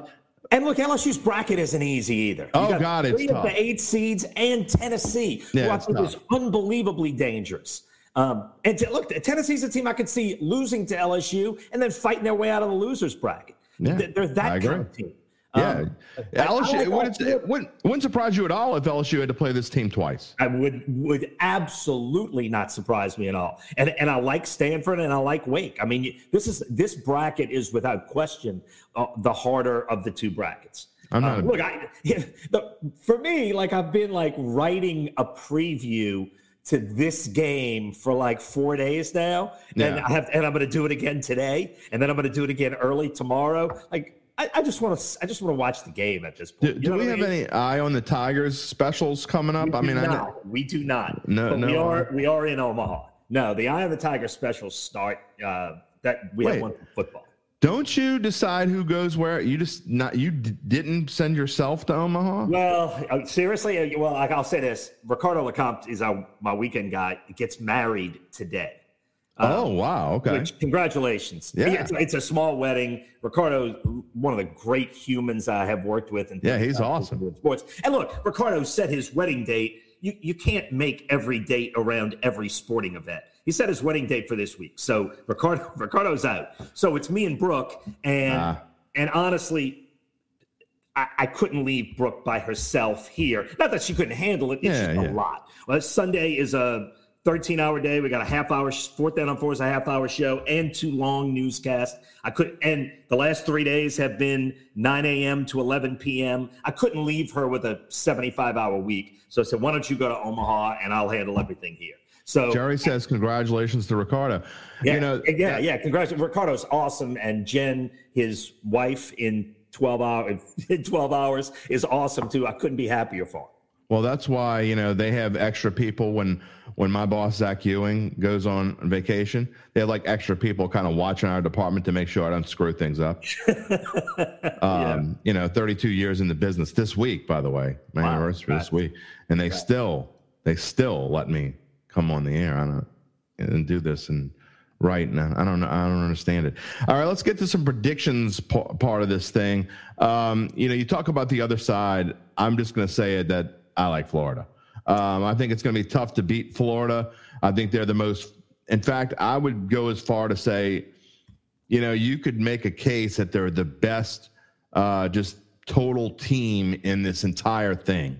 And look, L S U's bracket isn't easy either. You oh, got God, it's three tough. Of the eight seeds and Tennessee, yeah, who I think is unbelievably dangerous. Um, and t- look, Tennessee's a team I could see losing to L S U and then fighting their way out of the losers bracket. Yeah, Th- they're that kind of team. Um, yeah, L S U. Like it, wouldn't, it wouldn't, wouldn't surprise you at all if L S U had to play this team twice. I would would absolutely not surprise me at all. And and I like Stanford and I like Wake. I mean, this is this bracket is without question uh, the harder of the two brackets. I'm not uh, a, look, I, the, for me, like I've been like writing a preview to this game for like four days now, yeah. and I have and I'm going to do it again today, and then I'm going to do it again early tomorrow. Like I, I just want to, I just want to watch the game at this point. Do, do we have I mean? any eye on the Tigers specials coming up? We I mean, not. I know. we do not. No, but no. We are we are in Omaha. No, the Eye on the Tigers specials start. Uh, that we Wait, have one for football. Don't you decide who goes where? You just not you d- didn't send yourself to Omaha? Well, seriously. Well, I'll say this: Ricardo Lecomte is our, my weekend guy. He gets married today. Um, oh, wow. Okay. Which, congratulations. Yeah. It's, it's a small wedding. Ricardo's one of the great humans I have worked with. And yeah, he's awesome. Sports. And look, Ricardo set his wedding date. You you can't make every date around every sporting event. He set his wedding date for this week. So Ricardo Ricardo's out. So it's me and Brooke. And, uh. and honestly, I, I couldn't leave Brooke by herself here. Not that she couldn't handle it. It's yeah, just yeah. a lot. Well, Sunday is a thirteen-hour day. We got a half-hour, fourth down on four is a half-hour show and two long newscasts. I couldn't, and the last three days have been nine a.m. to eleven p.m. I couldn't leave her with a seventy-five-hour week. So I said, why don't you go to Omaha, and I'll handle everything here. So Jerry says, congratulations to Ricardo. Yeah, you know, yeah, yeah. Congratulations. Ricardo's awesome, and Jen, his wife, in twelve hours is awesome, too. I couldn't be happier for him. Well, that's why, you know, they have extra people when when my boss, Zach Ewing, goes on vacation. They have, like, extra people kind of watching our department to make sure I don't screw things up. um, yeah. You know, thirty-two years in the business this week, by the way, my wow, anniversary right. this week. And they right. still they still let me come on the air I don't, and do this and write. And I don't know. I don't understand it. All right, let's get to some predictions p- part of this thing. Um, you know, you talk about the other side. I'm just going to say it that I like Florida. Um, I think it's going to be tough to beat Florida. I think they're the most – in fact, I would go as far to say, you know, you could make a case that they're the best uh, just total team in this entire thing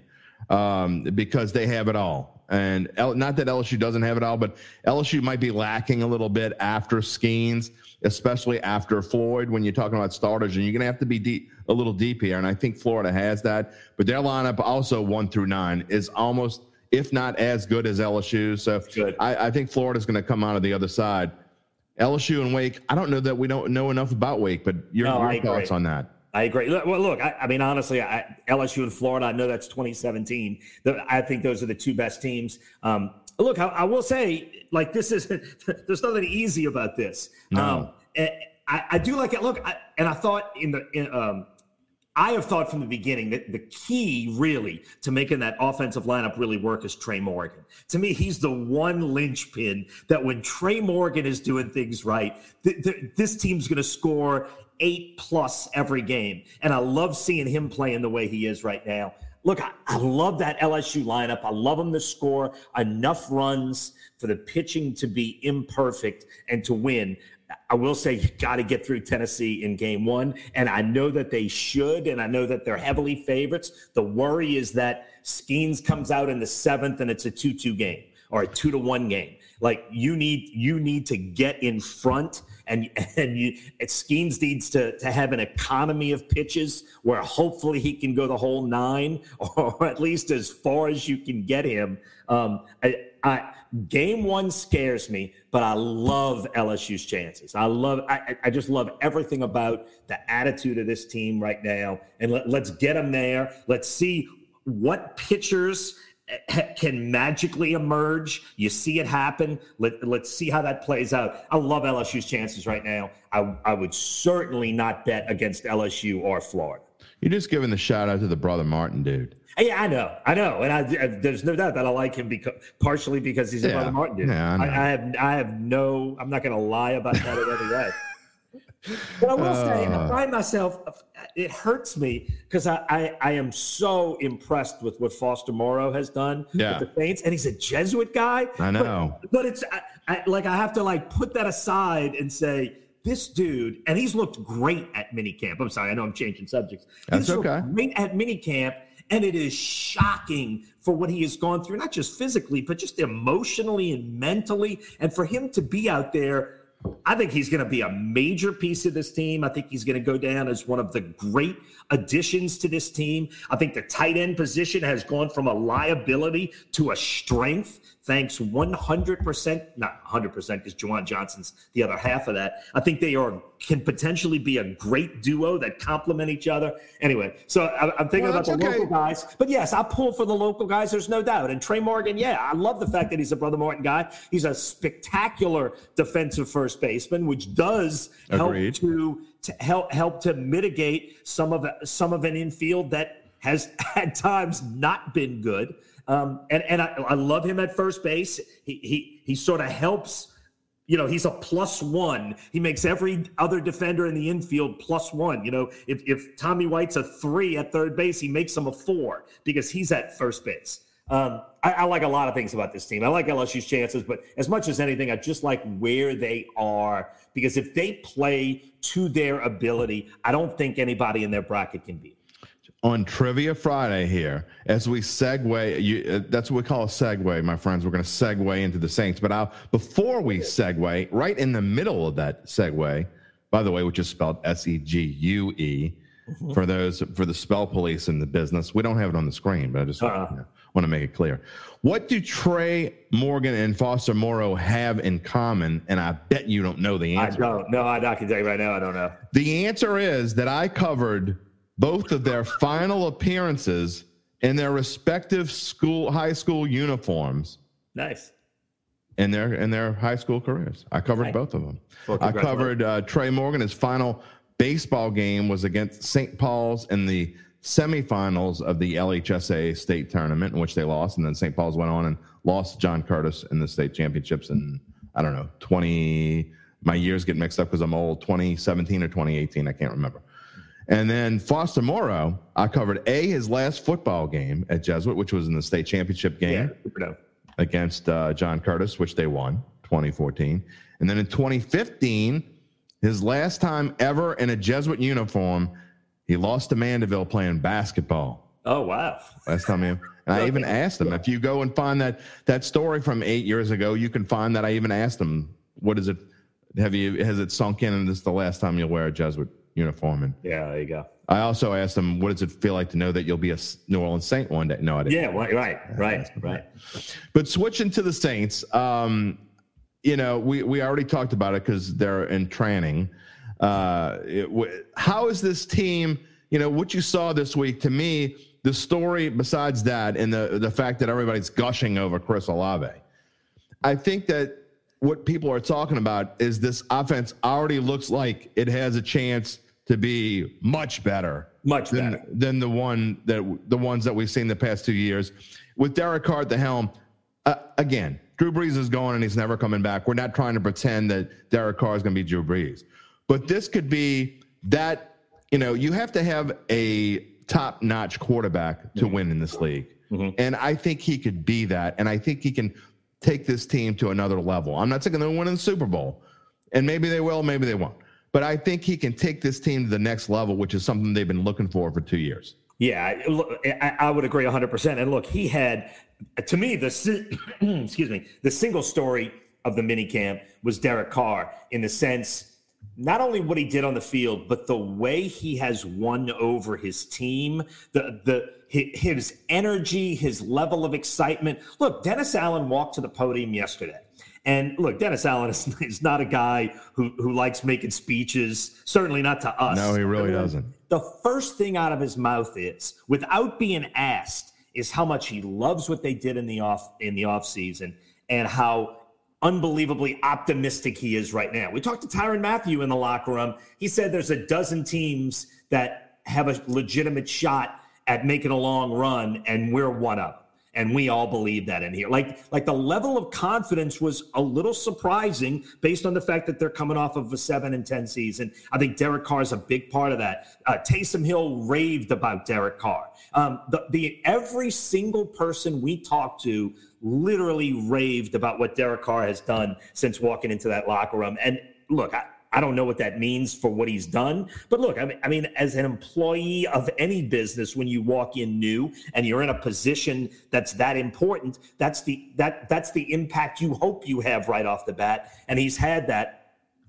um, because they have it all. And L, not that L S U doesn't have it all, but L S U might be lacking a little bit after Skenes, especially after Floyd, when you're talking about starters. And you're going to have to be deep, a little deep here, and I think Florida has that. But their lineup also one through nine is almost, if not as good as L S U. So I, I think Florida's going to come out of the other side. L S U and Wake, I don't know that we don't know enough about Wake, but your, no, your thoughts on that. I agree. Look, well, look, I, I mean, honestly, I, L S U and Florida, I know that's twenty seventeen. I think those are the two best teams. Um, look, I, I will say, like, this isn't – there's nothing easy about this. No. Um, I, I do like it. Look, I, and I thought in the in, – um, I have thought from the beginning that the key really to making that offensive lineup really work is Tre' Morgan. To me, he's the one linchpin that when Tre' Morgan is doing things right, th- th- this team's going to score eight plus every game. And I love seeing him playing the way he is right now. Look, I, I love that L S U lineup. I love them to score enough runs for the pitching to be imperfect and to win. I will say you got to get through Tennessee in game one, and I know that they should, and I know that they're heavily favorites. The worry is that Skenes comes out in the seventh, and it's a two two game or a two to one game. Like, you need you need to get in front, and and you, Skenes needs to, to have an economy of pitches where hopefully he can go the whole nine, or at least as far as you can get him. Um, I, I, game one scares me, but I love L S U's chances. I love, I, I just love everything about the attitude of this team right now. And let, let's get them there. Let's see what pitchers can magically emerge. You see it happen. Let, let's see how that plays out. I love L S U's chances right now. I, I would certainly not bet against L S U or Florida. You're just giving the shout out to the Brother Martin dude. Yeah, I know, I know, and I, I, there's no doubt that I like him because partially because he's a yeah, Brother Martin dude. Yeah, I, I, I have, I have no, I'm not going to lie about that in any way. But I will uh, say, I find myself, it hurts me because I, I, I am so impressed with what Foster Moreau has done yeah. with the Saints, and he's a Jesuit guy. I know, but, but it's I, I, like I have to like put that aside and say. This dude, and he's looked great at minicamp. I'm sorry, I know I'm changing subjects. That's he's okay. Great at minicamp, and it is shocking for what he has gone through, not just physically, but just emotionally and mentally. And for him to be out there, I think he's going to be a major piece of this team. I think he's going to go down as one of the great additions to this team. I think the tight end position has gone from a liability to a strength. Thanks one hundred percent, not one hundred percent because Juwan Johnson's the other half of that. I think they are can potentially be a great duo that complement each other. Anyway, so I, I'm thinking well, about the okay. local guys. But, yes, I pull for the local guys. There's no doubt. And Tre' Morgan, yeah, I love the fact that he's a Brother Martin guy. He's a spectacular defensive first baseman, which does Agreed. help to, to help help to mitigate some of some of an infield that has at times not been good. Um, and and I, I love him at first base. He he he sort of helps, you know, he's a plus one. He makes every other defender in the infield plus one. You know, if, if Tommy White's a three at third base, he makes him a four because he's at first base. Um, I, I like a lot of things about this team. I like L S U's chances, but as much as anything, I just like where they are because if they play to their ability, I don't think anybody in their bracket can beat them. On Trivia Friday here, as we segue, you, uh, that's what we call a segue, my friends. We're going to segue into the Saints. But I'll, before we segue, right in the middle of that segue, by the way, which is spelled S E G U E, mm-hmm. for those for the spell police in the business. We don't have it on the screen, but I just uh-uh. you know, want to make it clear. What do Tre' Morgan and Foster Moreau have in common? And I bet you don't know the answer. I don't. No, I can tell you right now, I don't know. The answer is that I covered both of their final appearances in their respective school, high school uniforms. Nice. In their in their high school careers, I covered nice. both of them. Well, I covered uh, Tre' Morgan. His final baseball game was against Saint Paul's in the semifinals of the L H S A state tournament, in which they lost, and then Saint Paul's went on and lost to John Curtis in the state championships. In I don't know twenty. My years get mixed up because I'm old. twenty seventeen or twenty eighteen. I can't remember. And then Foster Moreau, I covered, A, his last football game at Jesuit, which was in the state championship game yeah, against uh, John Curtis, which they won, twenty fourteen. And then in twenty fifteen, his last time ever in a Jesuit uniform, he lost to Mandeville playing basketball. Oh, wow. Last time he And I even asked them, if you go and find that, that story from eight years ago, you can find that. I even asked them, what is it? Have you, has it sunk in? And this is the last time you'll wear a Jesuit uniform. And yeah, there you go. I also asked them, what does it feel like to know that you'll be a New Orleans Saint one day? No, I didn't. Yeah, right, right, right, right. But switching to the Saints, um, you know, we, we already talked about it because they're in training. Uh, it, how is this team, you know, what you saw this week, to me, the story besides that and the, the fact that everybody's gushing over Chris Olave, I think that what people are talking about is this offense already looks like it has a chance to be much better, much than, better than the one that the ones that we've seen the past two years with Derek Carr at the helm. Uh, again, Drew Brees is going and he's never coming back. We're not trying to pretend that Derek Carr is going to be Drew Brees, but this could be that. You know, you have to have a top-notch quarterback to mm-hmm. win in this league, mm-hmm. and I think he could be that. And I think he can take this team to another level. I'm not saying they'll win in the Super Bowl, and maybe they will, maybe they won't. But I think he can take this team to the next level, which is something they've been looking for for two years. Yeah, I, I would agree one hundred percent. And look, he had, to me, the excuse me, the single story of the minicamp was Derek Carr, in the sense, not only what he did on the field, but the way he has won over his team, the the his energy, his level of excitement. Look, Dennis Allen walked to the podium yesterday. And look, Dennis Allen is, is not a guy who, who likes making speeches, certainly not to us. No, he really doesn't. The first thing out of his mouth is, without being asked, is how much he loves what they did in the off in the offseason and how unbelievably optimistic he is right now. We talked to Tyrann Mathieu in the locker room. He said there's a dozen teams that have a legitimate shot at making a long run, and we're one of them. And we all believe that in here. Like, like the level of confidence was a little surprising based on the fact that they're coming off of a seven and ten season. I think Derek Carr is a big part of that. Uh, Taysom Hill raved about Derek Carr. Um, the, the every single person we talked to literally raved about what Derek Carr has done since walking into that locker room. And look, I, I don't know what that means for what he's done, but look, I mean, I mean, as an employee of any business, when you walk in new and you're in a position that's that important, that's the that that's the impact you hope you have right off the bat, and he's had that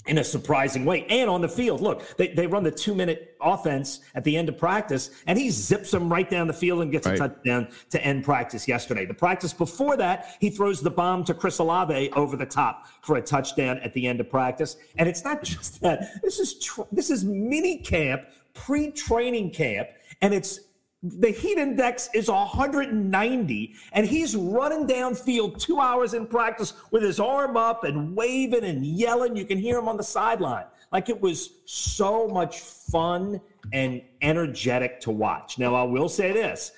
in a surprising way. And on the field, look, they, they run the two-minute offense at the end of practice, and he zips them right down the field and gets right. a touchdown to end practice yesterday. The practice before that, he throws the bomb to Chris Olave over the top for a touchdown at the end of practice. And it's not just that. This is tr- this is mini camp, pre-training camp, and it's the heat index is one hundred ninety, and he's running downfield two hours in practice with his arm up and waving and yelling. You can hear him on the sideline. Like, it was so much fun and energetic to watch. Now, I will say this.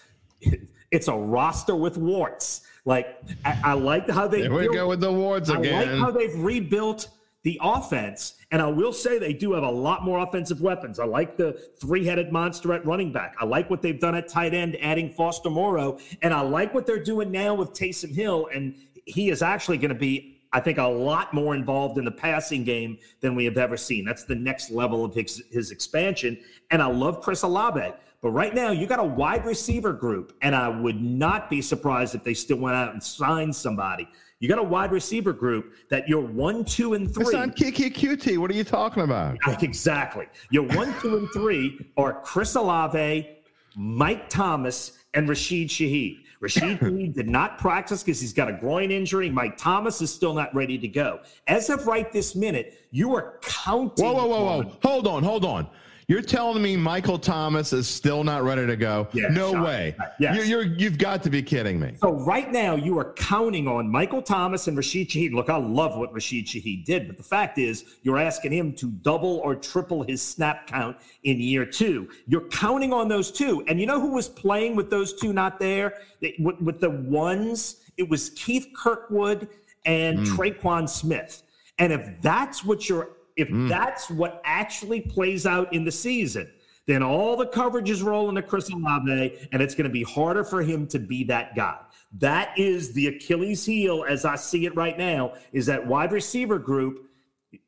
It's a roster with warts. Like, I, I like how they – There we built, go with the warts again. I like how they've rebuilt the offense, and I will say they do have a lot more offensive weapons. I like the three-headed monster at running back. I like what they've done at tight end, adding Foster Moreau, and I like what they're doing now with Taysom Hill, and he is actually going to be, I think, a lot more involved in the passing game than we have ever seen. That's the next level of his, his expansion, and I love Chris Olave. But right now, you got a wide receiver group, and I would not be surprised if they still went out and signed somebody. You got a wide receiver group that you're one, two, and three. It's not Kiki Q T. What are you talking about? Exactly. Your one, two, and three are Chris Olave, Mike Thomas, and Rashid Shaheed. Rashid Shaheed did not practice because he's got a groin injury. Mike Thomas is still not ready to go. As of right this minute, you are counting. Whoa, whoa, whoa, whoa. Hold on, hold on. You're telling me Michael Thomas is still not ready to go? Yes, no Sean, way. Yes. You're, you're, you've got to be kidding me. So right now you are counting on Michael Thomas and Rashid Shaheed. Look, I love what Rashid Shaheed did, but the fact is you're asking him to double or triple his snap count in year two. You're counting on those two. And you know who was playing with those two not there? With, with the ones, it was Keith Kirkwood and mm. Tre'Quan Smith. And if that's what you're If mm. that's what actually plays out in the season, then all the coverage is rolling to Chris Olave, and it's going to be harder for him to be that guy. That is the Achilles heel, as I see it right now, is that wide receiver group.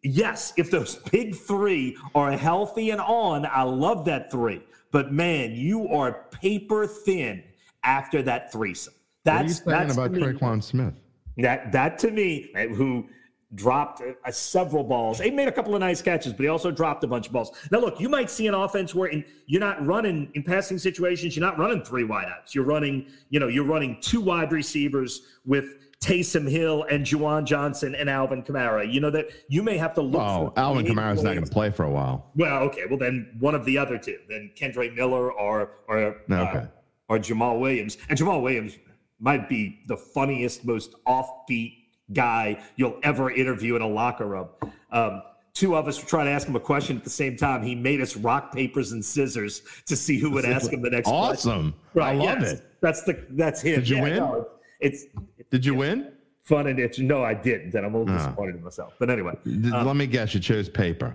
Yes, if those big three are healthy and on, I love that three. But, man, you are paper thin after that threesome. That's what are you saying about Tre'Quan Smith? That that to me, who dropped uh, several balls. He made a couple of nice catches, but he also dropped a bunch of balls. Now, look, you might see an offense where in, you're not running in passing situations. You're not running three wideouts. You're running, you know, you're running two wide receivers with Taysom Hill and Juwan Johnson and Alvin Kamara. You know that you may have to look. Oh, for Alvin Kamara's not going to play for a while. Well, okay. Well, then one of the other two, then Kendre Miller or or no, okay. uh, or Jamaal Williams. And Jamaal Williams might be the funniest, most offbeat guy you'll ever interview in a locker room. Um, two of us were trying to ask him a question at the same time. He made us rock, papers, and scissors to see who would ask him the next question. Awesome. Right, I love yes. it. That's the that's him. Did you yeah, win? No, it's Did you it's win? Fun and itch. No, I didn't. And I'm a little uh-huh. disappointed in myself. But anyway. Did, um, let me guess. You chose paper.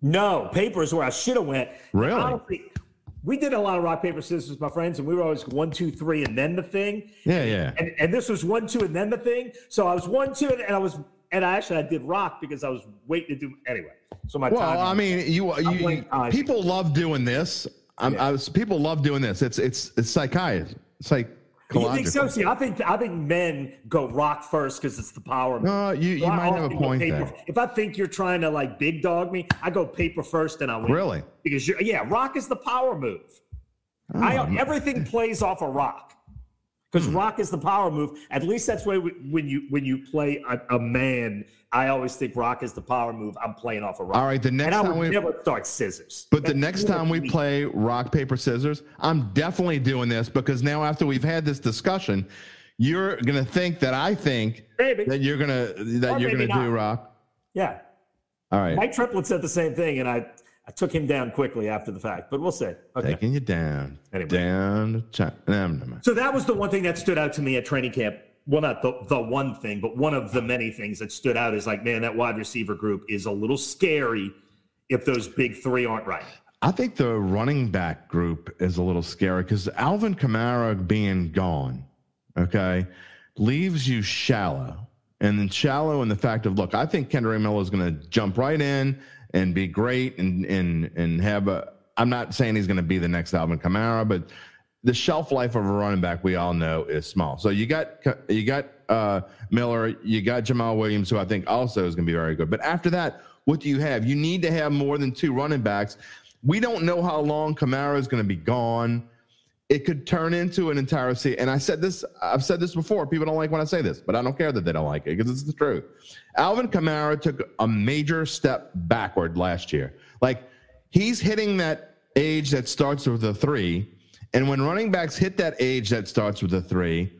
No, paper is where I should have went. Really? Honestly, we did a lot of rock, paper, scissors, my friends, and we were always one, two, three, and then the thing. Yeah, yeah. And, and this was one, two, and then the thing. So I was one, two, and I was, and I actually I did rock because I was waiting to do anyway. So my well, time. Well, I mean, you, you, you people love doing this. I'm, yeah. I was people love doing this. It's it's it's psychiatry. It's like. You think so? See, I think I think men go rock first because it's the power. No, you, you so might have a point there. If I think you're trying to like big dog me, I go paper first and I win. Really? Because you're, yeah, rock is the power move. Oh, I everything plays off a of rock because hmm. rock is the power move. At least that's why when you when you play a, a man, I always think rock is the power move. I'm playing off a of rock. All right, the next and time I would we never start scissors. But that's the next time we mean. play rock, paper, scissors, I'm definitely doing this because now after we've had this discussion, you're gonna think that I think maybe. that you're gonna that or you're gonna not. do rock. Yeah. All right. Mike Triplett said the same thing, and I, I took him down quickly after the fact, but we'll see. Okay. Taking you down, anyway. down. To China. So that was the one thing that stood out to me at training camp. Well, not the, the one thing, but one of the many things that stood out is like, man, that wide receiver group is a little scary if those big three aren't right. I think the running back group is a little scary because Alvin Kamara being gone, okay, leaves you shallow. And then shallow in the fact of, look, I think Kendre Miller is going to jump right in and be great and and and have a – I'm not saying he's going to be the next Alvin Kamara, but – the shelf life of a running back, we all know, is small. So you got you got uh, Miller, you got Jamaal Williams, who I think also is going to be very good. But after that, what do you have? You need to have more than two running backs. We don't know how long Kamara is going to be gone. It could turn into an entire season. And I said this, I've said this before. People don't like when I say this, but I don't care that they don't like it because it's the truth. Alvin Kamara took a major step backward last year. Like he's hitting that age that starts with a three. And when running backs hit that age that starts with a three,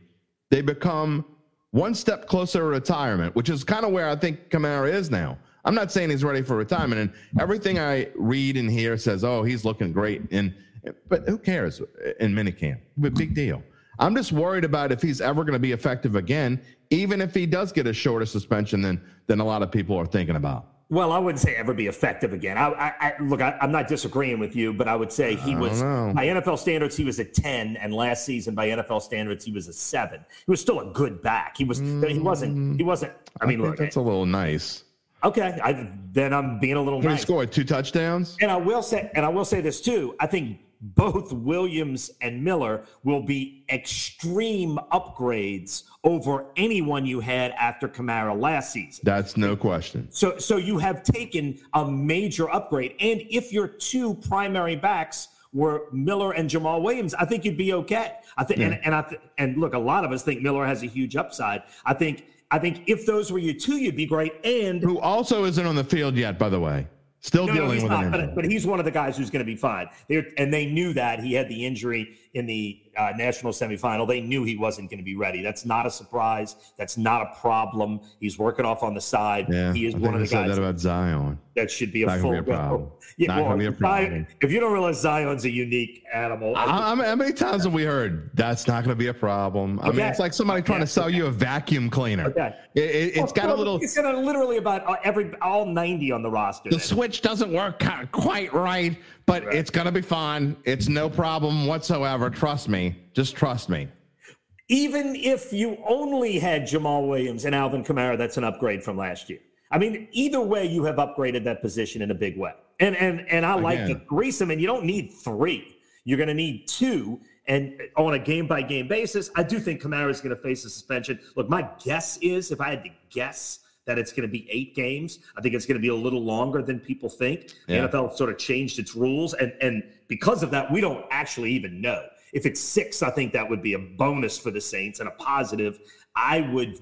they become one step closer to retirement, which is kind of where I think Kamara is now. I'm not saying he's ready for retirement, and everything I read and hear says, oh, he's looking great. And but who cares in minicamp? Big deal. I'm just worried about if he's ever going to be effective again, even if he does get a shorter suspension than than a lot of people are thinking about. Well, I wouldn't say ever be effective again. I, I, I look, I, I'm not disagreeing with you, but I would say he was, know. by N F L standards, he was a ten, and last season by N F L standards, he was a seven. He was still a good back. He was, mm, he wasn't, he wasn't. I mean, I think look, that's a little nice. Okay, I, then I'm being a little. He nice. scored two touchdowns, and I will say, and I will say this too. I think both Williams and Miller will be extreme upgrades over anyone you had after Kamara last season. That's no question. So so you have taken a major upgrade. And if your two primary backs were Miller and Jamaal Williams, I think you'd be okay. I think yeah. and and I th- and look, a lot of us think Miller has a huge upside. I think I think if those were your two, you'd be great. And who also isn't on the field yet, by the way. Still no, dealing with not, an injury. But, but he's one of the guys who's going to be fine. They're, and they knew that. He had the injury in the uh, national semifinal. They knew he wasn't going to be ready. That's not a surprise. That's not a problem. He's working off on the side. Yeah, he is I one of the guys that, about Zion. That should be a not full be a problem. Yeah, not well, be a problem. Zion, if you don't realize Zion's a unique animal. I, I mean, how many times have we heard, that's not going to be a problem? I okay. mean, it's like somebody trying okay. to sell you a vacuum cleaner. Okay. It, it, it's well, got well, a little. It's got a literally about every all ninety on the roster. The then. switch doesn't work quite right, but right. it's going to be fine. It's no problem whatsoever. Trust me. Just trust me. Even if you only had Jamaal Williams and Alvin Kamara, that's an upgrade from last year. I mean, either way, you have upgraded that position in a big way. And and and I like Again. the threesome, and you don't need three. You're going to need two. And on a game-by-game basis, I do think Kamara is going to face a suspension. Look, my guess is, if I had to guess, that it's going to be eight games. I think it's going to be a little longer than people think. Yeah. The N F L sort of changed its rules, and, and because of that, we don't actually even know. If it's six, I think that would be a bonus for the Saints and a positive. I would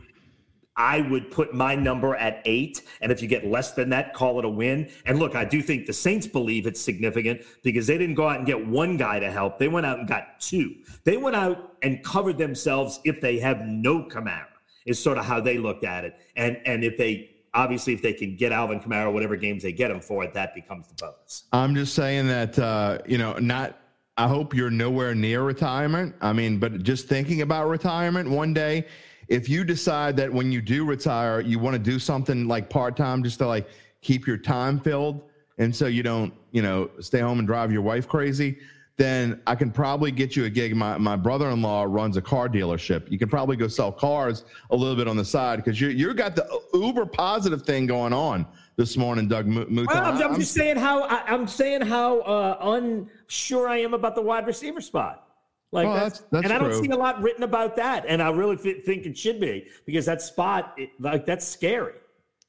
I would put my number at eight, and if you get less than that, call it a win. And look, I do think the Saints believe it's significant because they didn't go out and get one guy to help. They went out and got two. They went out and covered themselves if they have no Kamara, is sort of how they looked at it. And and if they obviously if they can get Alvin Kamara, whatever games they get him for, that becomes the bonus. I'm just saying that, uh, you know, not – I hope you're nowhere near retirement. I mean, but just thinking about retirement one day, if you decide that when you do retire, you want to do something like part-time just to like keep your time filled and so you don't, you know, stay home and drive your wife crazy, then I can probably get you a gig. My my brother-in-law runs a car dealership. You can probably go sell cars a little bit on the side because you you got the uber positive thing going on this morning, Doug Mouton. Well, I'm, I'm just saying how I'm saying how uh, unsure I am about the wide receiver spot. Like, oh, that's, that's, that's and I don't true. see a lot written about that, and I really f- think it should be because that spot, it, like, that's scary.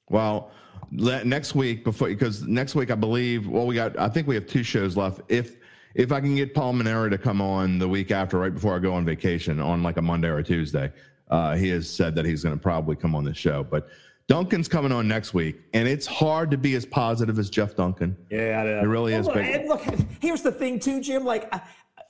Well, le- next week before because next week I believe well we got I think we have two shows left. If if I can get Paul Maneri to come on the week after, right before I go on vacation, on like a Monday or a Tuesday, uh, he has said that he's going to probably come on the show, but. Duncan's coming on next week, and it's hard to be as positive as Jeff Duncan. Yeah, I know. It really well, is. Look, and look, here's the thing, too, Jim. Like, I,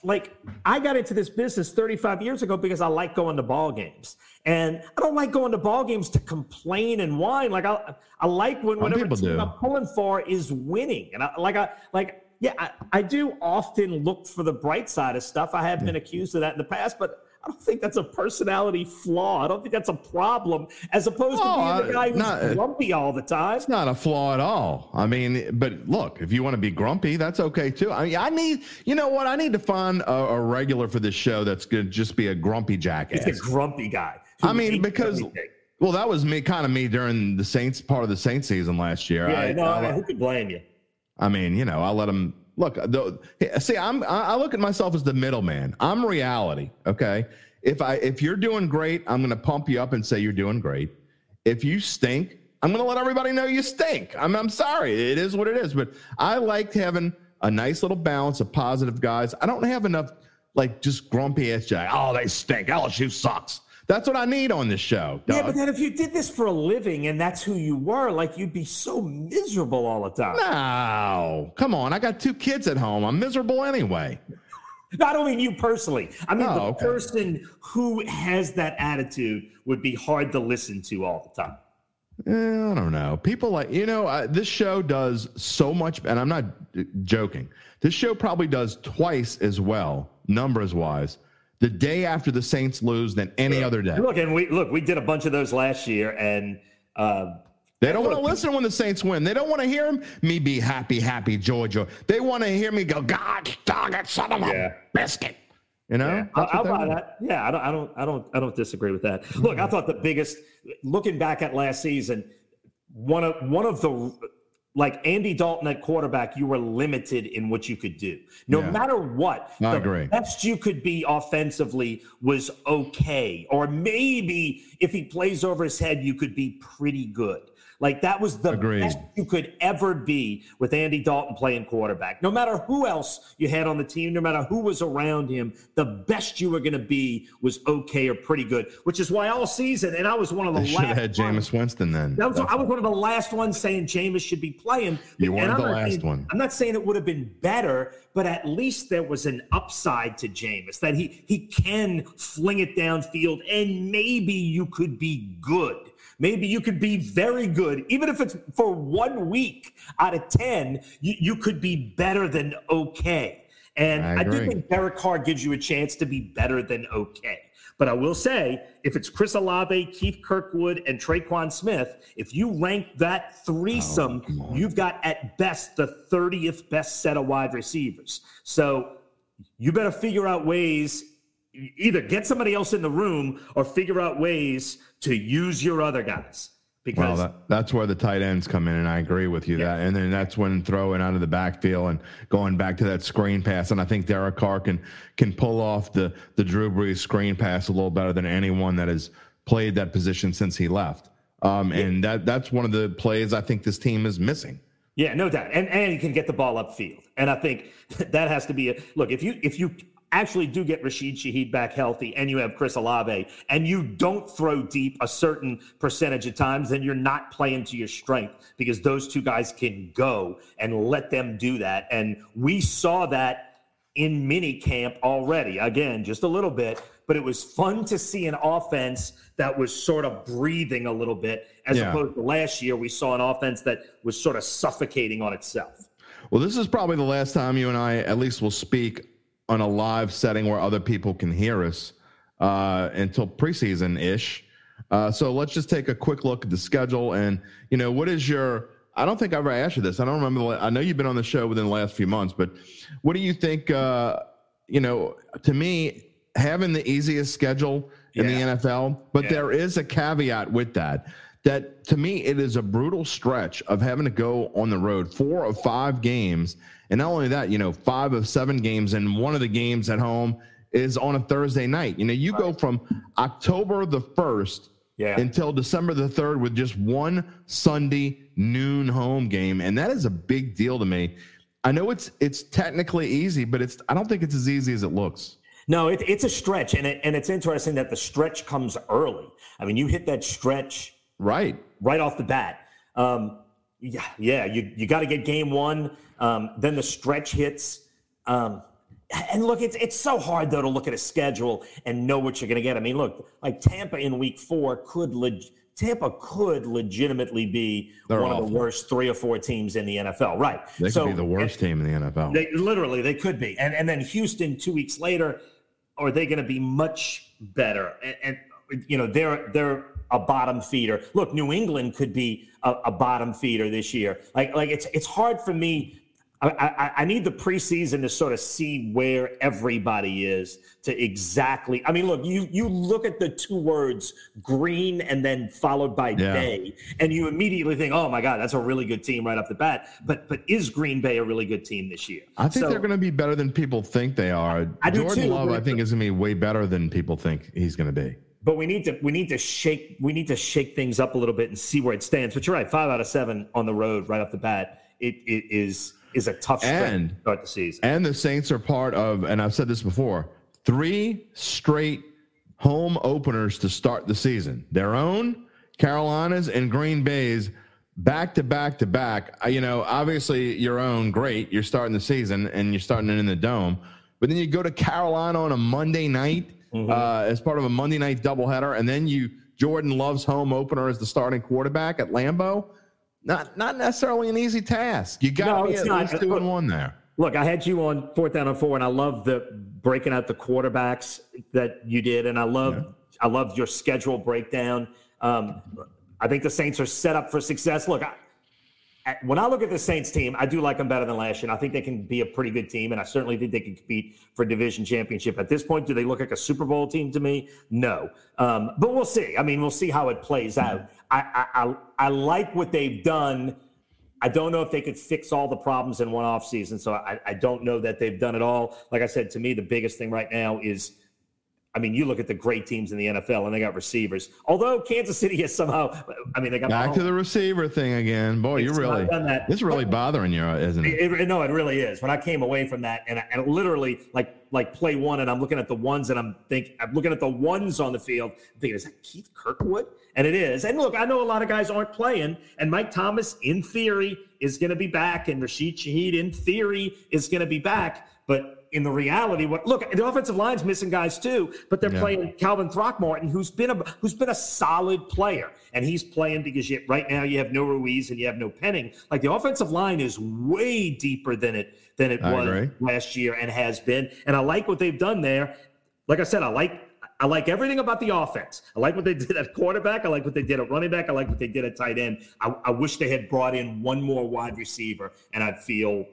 like I got into this business thirty-five years ago because I like going to ball games, and I don't like going to ball games to complain and whine. Like, I, I like when whatever team I'm pulling for is winning, and I like I like yeah, I, I do often look for the bright side of stuff. I have yeah. been accused of that in the past, but. I don't think that's a personality flaw. I don't think that's a problem, as opposed oh, to being the guy who's not, grumpy all the time. It's not a flaw at all. I mean, but look, if you want to be grumpy, that's okay too. I mean, I need, you know what? I need to find a, a regular for this show that's going to just be a grumpy jackass. He's a grumpy guy. I mean, because, everything. well, that was me, kind of me during the Saints, part of the Saints season last year. Yeah, I, no, I, I, who could blame you? I mean, you know, I let him. Look, the, see, I'm, I look at myself as the middleman. I'm reality, okay? If I if you're doing great, I'm going to pump you up and say you're doing great. If you stink, I'm going to let everybody know you stink. I'm, I'm sorry. It is what it is. But I liked having a nice little balance of positive guys. I don't have enough, like, just grumpy-ass guy. Oh, they stink. L S U sucks. That's what I need on this show, Doug. Yeah, but then if you did this for a living and that's who you were, like, you'd be so miserable all the time. No. Come on. I got two kids at home. I'm miserable anyway. Not only you personally. I mean, oh, the okay. person who has that attitude would be hard to listen to all the time. Eh, I don't know. People like, you know, uh, this show does so much, and I'm not joking. This show probably does twice as well, numbers-wise, the day after the Saints lose than any other day. Look, and we look, we did a bunch of those last year, and uh, they don't want to listen when the Saints win. They don't want to hear me be happy, happy, Georgia. They want to hear me go, God, dog it, son of a biscuit. You know, yeah, I'll buy that. Yeah, I don't, I don't, I don't, I don't disagree with that. Look, mm-hmm. I thought the biggest, looking back at last season, one of one of the. Like Andy Dalton at quarterback, you were limited in what you could do. No yeah. matter what, I the agree. best you could be offensively was okay. Or maybe if he plays over his head, you could be pretty good. Like that was the Agreed. best you could ever be with Andy Dalton playing quarterback. No matter who else you had on the team, no matter who was around him, the best you were going to be was okay or pretty good, which is why all season, and I was one of the they last. They should have had Jameis Winston then. That was, I was one of the last ones saying Jameis should be playing. You weren't the last saying, one. I'm not saying it would have been better, but at least there was an upside to Jameis, that he he can fling it downfield and maybe you could be good. Maybe you could be very good. Even if it's for one week out of ten, you, you could be better than okay. And I, I do think Derek Carr gives you a chance to be better than okay. But I will say, if it's Chris Olave, Keith Kirkwood, and Tre'Quan Smith, if you rank that threesome, oh, you've got at best the thirtieth best set of wide receivers. So you better figure out ways – either get somebody else in the room or figure out ways to use your other guys Because well, that, that's where the tight ends come in, and I agree with you. Yeah. that. And then that's when throwing out of the backfield and going back to that screen pass. And I think Derek Carr can, can pull off the, the Drew Brees screen pass a little better than anyone that has played that position since he left. Um, yeah. And that that's one of the plays I think this team is missing. Yeah, no doubt. And and he can get the ball upfield. And I think that has to be a – look, if you if you – actually do get Rashid Shaheed back healthy and you have Chris Olave and you don't throw deep a certain percentage of times, then you're not playing to your strength because those two guys can go and let them do that. And we saw that in mini camp already, again, just a little bit, but it was fun to see an offense that was sort of breathing a little bit as yeah. opposed to last year. We saw an offense that was sort of suffocating on itself. Well, this is probably the last time you and I at least will speak on a live setting where other people can hear us uh, until preseason-ish. Uh, so let's just take a quick look at the schedule. And, you know, what is your – I don't think I ever asked you this. I don't remember – I know you've been on the show within the last few months, but what do you think uh, – you know, to me, having the easiest schedule in yeah. the N F L, but yeah. there is a caveat with that, that to me it is a brutal stretch of having to go on the road four or five games. And not only that, you know, five of seven games, and one of the games at home is on a Thursday night. You know, you go from October the first yeah. until December the third with just one Sunday noon home game, and that is a big deal to me. I know it's it's technically easy, but it's I don't think it's as easy as it looks. No, it, it's a stretch, and it, and it's interesting that the stretch comes early. I mean, you hit that stretch right right off the bat. Um, yeah, yeah, you you got to get game one. Um, then the stretch hits. Um, and look, it's it's so hard, though, to look at a schedule and know what you're going to get. I mean, look, like Tampa in week four could leg- Tampa could legitimately be They're one awful. of the worst three or four teams in the N F L. Right. They so, could be the worst and, team in the N F L. They, literally, they could be. And and then Houston two weeks later, are they going to be much better? And, and you know, they're they're – a bottom feeder. Look, New England could be a, a bottom feeder this year. Like, like it's it's hard for me. I, I, I need the preseason to sort of see where everybody is to exactly. I mean, look, you you look at the two words green and then followed by yeah. Bay, and you immediately think, oh my God, that's a really good team right off the bat. But but is Green Bay a really good team this year? I think so, they're going to be better than people think they are. I, I Jordan do too. Love, I think, is going to be way better than people think he's going to be. But we need to we need to shake we need to shake things up a little bit and see where it stands. But you're right, five out of seven on the road right off the bat. It it is is a tough stretch to start the season. And the Saints are part of, and I've said this before, three straight home openers to start the season. Their own, Carolina's, and Green Bay's back to back to back. You know, obviously your own, great. You're starting the season and you're starting it in the dome. But then you go to Carolina on a Monday night. Mm-hmm. Uh, as part of a Monday night doubleheader, and then you Jordan Love's home opener as the starting quarterback at Lambeau. Not not necessarily an easy task. You got no, to be at least two look, and one there. Look, I had you on fourth down and four, and I love the breaking out the quarterbacks that you did, and I love yeah. I loved your schedule breakdown. Um, I think the Saints are set up for success. Look, I, when I look at the Saints team, I do like them better than last year. And I think they can be a pretty good team, and I certainly think they can compete for a division championship. At this point, do they look like a Super Bowl team to me? No. Um, but we'll see. I mean, we'll see how it plays out. I, I, I, I like what they've done. I don't know if they could fix all the problems in one offseason, so I, I don't know that they've done it all. Like I said, to me, the biggest thing right now is – I mean, you look at the great teams in the N F L, and they got receivers. Although Kansas City has somehow, I mean, they got back to the receiver thing again. Boy, you really done that. This is really bothering you, isn't it? It, it? No, it really is. When I came away from that, and I, and literally like like play one, and I'm looking at the ones, and I'm think I'm looking at the ones on the field, I'm thinking, is that Keith Kirkwood? And it is. And look, I know a lot of guys aren't playing, and Mike Thomas, in theory, is going to be back, and Rashid Shaheed, in theory, is going to be back, but. In the reality, what look, the offensive line's missing guys too, but they're yeah. playing Calvin Throckmorton, who's been a who's been a solid player, and he's playing because you, right now you have no Ruiz and you have no Penning. Like the offensive line is way deeper than it than it I was agree. last year and has been. And I like what they've done there. Like I said, I like. I like everything about the offense. I like what they did at quarterback. I like what they did at running back. I like what they did at tight end. I, I wish they had brought in one more wide receiver, and I'd feel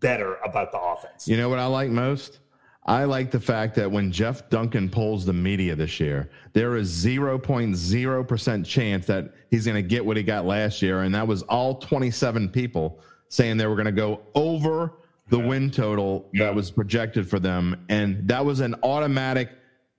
better about the offense. You know what I like most? I like the fact that when Jeff Duncan polls the media this year, there is zero point zero percent chance that he's going to get what he got last year. And that was all twenty-seven people saying they were going to go over the yeah. win total yeah. that was projected for them. And that was an automatic,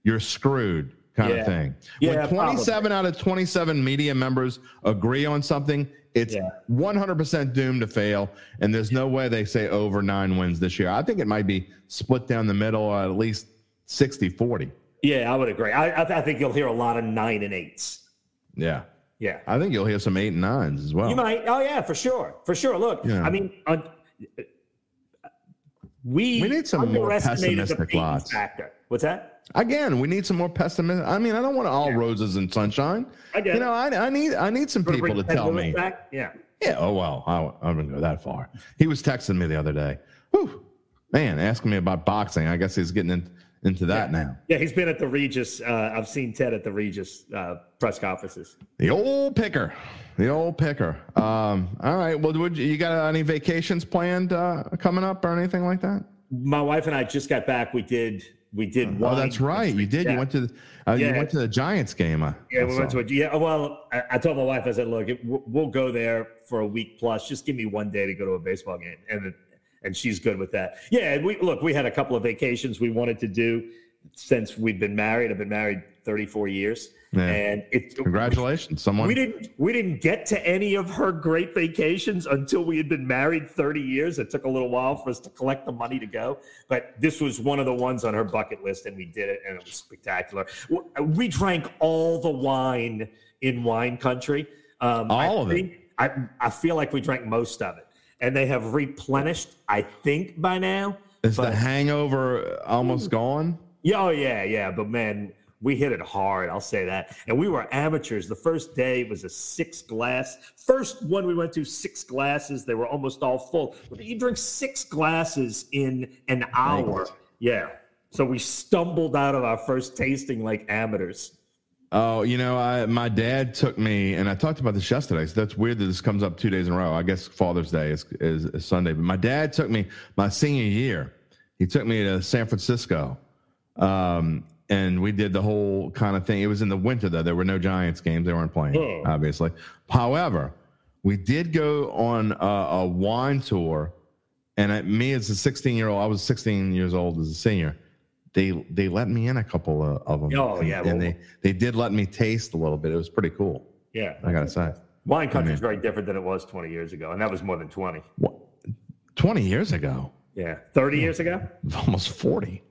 you're screwed kind yeah. of thing. Yeah, when twenty-seven probably. Out of twenty-seven media members agree on something, it's yeah. one hundred percent doomed to fail, and there's no way they say over nine wins this year. I think it might be split down the middle, or at least sixty forty. Yeah, I would agree. I, I, th- I think you'll hear a lot of nine and eights. Yeah. Yeah. I think you'll hear some eight and nines as well. You might. Oh, yeah, for sure. For sure. Look, yeah. I mean, uh, we, we need some more pessimistic lots. Factor. What's that? Again, we need some more pessimism. I mean, I don't want all yeah. roses and sunshine. I get you know, I, I need I need some people to tell me. Back? Yeah. Yeah. Oh, well, I, I wouldn't go that far. He was texting me the other day. Whew, man, asking me about boxing. I guess he's getting in, into that yeah. now. Yeah, he's been at the Regis. Uh, I've seen Ted at the Regis uh, press conferences. The old picker. The old picker. Um, all right. Well, would you, you got any vacations planned uh, coming up or anything like that? My wife and I just got back. We did... We did. Oh, that's right. You did. Yeah. You went to the. Uh, yeah. You went to the Giants game. Uh, yeah, we went to it. Yeah. Well, I, I told my wife, I said, "Look, it, we'll, we'll go there for a week plus. Just give me one day to go to a baseball game," and it, and she's good with that. Yeah. We look. We had a couple of vacations we wanted to do since we've been married. I've been married thirty-four years, yeah. and it. Congratulations, someone. We didn't. We didn't get to any of her great vacations until we had been married thirty years. It took a little while for us to collect the money to go, but this was one of the ones on her bucket list, and we did it, and it was spectacular. We drank all the wine in wine country. Um, all I of think, it. I I feel like we drank most of it, and they have replenished. I think by now. Is but, the hangover almost ooh. Gone? Yeah, oh yeah, yeah. But man, we hit it hard. I'll say that. And we were amateurs. The first day was a six glass. First one we went to, six glasses. They were almost all full. You drink six glasses in an hour. Yeah. So we stumbled out of our first tasting like amateurs. Oh, you know, I, my dad took me, and I talked about this yesterday, so that's weird that this comes up two days in a row. I guess Father's Day is, is, is Sunday. But my dad took me my senior year. He took me to San Francisco. Um, and we did the whole kind of thing. It was in the winter, though. There were no Giants games. They weren't playing, oh. obviously. However, we did go on a, a wine tour, and at me as a sixteen-year-old, I was sixteen years old as a senior. They they let me in a couple of, of them. Oh, and, yeah. Well, and they, they did let me taste a little bit. It was pretty cool. Yeah. I got to say. Wine country is I mean, very different than it was twenty years ago, and that was more than twenty. twenty years ago? Yeah. thirty years ago? Almost forty.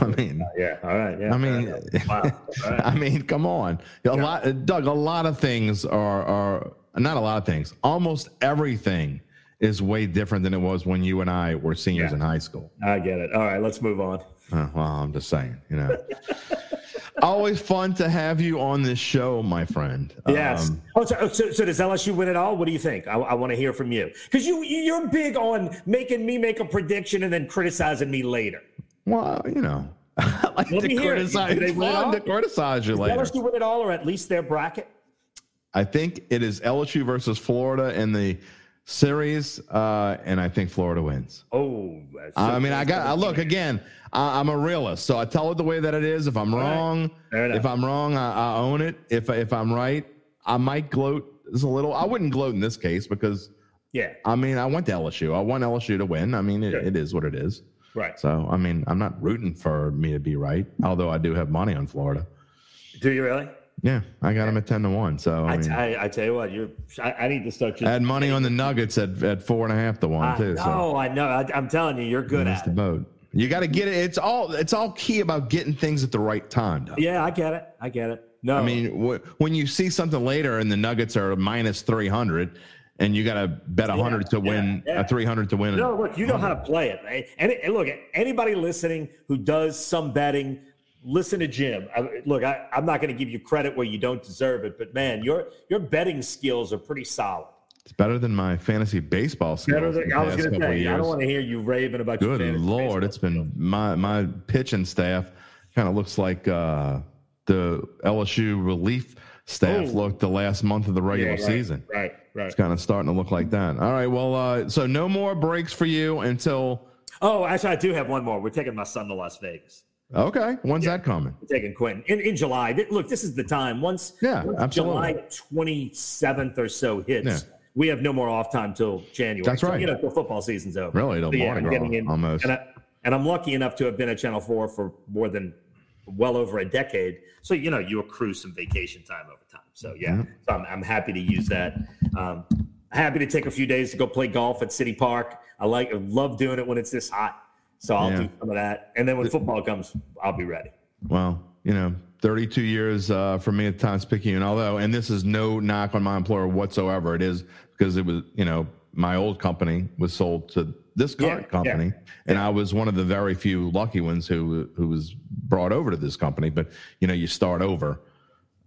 I mean, yeah, all right. Yeah, I mean, wow. Right. I mean, come on, a yeah. lot, Doug. A lot of things are are not a lot of things. Almost everything is way different than it was when you and I were seniors yeah. in high school. I get it. All right, let's move on. Uh, well, I'm just saying, you know. Always fun to have you on this show, my friend. Yes. Um, oh, so, so, so does L S U win it all? What do you think? I, I want to hear from you because you you're big on making me make a prediction and then criticizing me later. Well, you know, I like Let to criticize. It. It's fun to criticize you is later. L S U win it all, or at least their bracket? I think it is L S U versus Florida in the series, uh, and I think Florida wins. Oh, so I mean, I got. I look again. I, I'm a realist, so I tell it the way that it is. If I'm all wrong, right. if I'm wrong, I, I own it. If if I'm right, I might gloat just a little. I wouldn't gloat in this case because, yeah, I mean, I want to L S U. I want L S U to win. I mean, it, sure. it is what it is. Right. So, I mean, I'm not rooting for me to be right, although I do have money on Florida. Do you really? Yeah, I got yeah. them at ten to one. So I, I, mean, I, I tell you what, you're. I, I need to start. Just I had money on the Nuggets at, at four and a half to one I too. Oh, so. I know. I, I'm telling you, you're good at the boat. You got to get it. It's all. It's all key about getting things at the right time. Doug. Yeah, I get it. I get it. No, I mean, w- when you see something later and the Nuggets are minus three hundred. And you got to bet a hundred yeah, to win yeah, yeah. a three hundred to win. No, look, you know how to play it, right? And, it, and look, anybody listening who does some betting, listen to Jim. I, look, I, I'm not going to give you credit where you don't deserve it, but man, your your betting skills are pretty solid. It's better than my fantasy baseball skills. Better than, I was going to say, I don't want to hear you raving about your fantasy baseball. Good Lord, it's been my my pitching staff kind of looks like uh, the L S U relief staff oh. looked the last month of the regular yeah, right, season. Right. Right. It's kind of starting to look like that. All right. Well, uh, so no more breaks for you until Oh, actually, I do have one more. We're taking my son to Las Vegas. Okay. When's yeah. that coming? We're taking Quentin. In, in July. Look, this is the time. Once, yeah, once absolutely. July twenty-seventh or so hits, yeah. we have no more off time till January. That's right. So, you know, the football season's over. Really? It'll so, yeah, I'm getting in, almost. And, I, and I'm lucky enough to have been at Channel four for more than well over a decade. So, you know, you accrue some vacation time over time. So, yeah, yeah. So I'm, I'm happy to use that. Um, happy to take a few days to go play golf at City Park. I like, I love doing it when it's this hot. So I'll yeah. do some of that. And then when football comes, I'll be ready. Well, you know, thirty-two years uh, for me at Times-Picayune, although, and this is no knock on my employer whatsoever. It is because it was, you know, my old company was sold to this current yeah, company. Yeah, and yeah. I was one of the very few lucky ones who, who was brought over to this company, but you know, you start over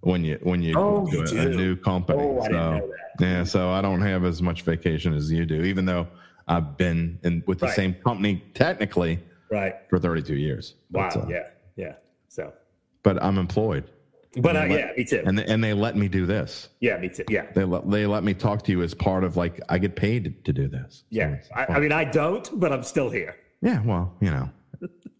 when you, when you oh, do a, a new company. Oh, so, I didn't know that. Yeah. So I don't have as much vacation as you do, even though I've been in with the right. same company technically right. for thirty-two years. Wow. Uh, yeah. Yeah. So, but I'm employed. But uh, let, yeah, me too. And they, and they let me do this. Yeah, me too. Yeah. They let, they let me talk to you as part of like, I get paid to, to do this. Yeah. So I, I mean, I don't, but I'm still here. Yeah. Well, you know,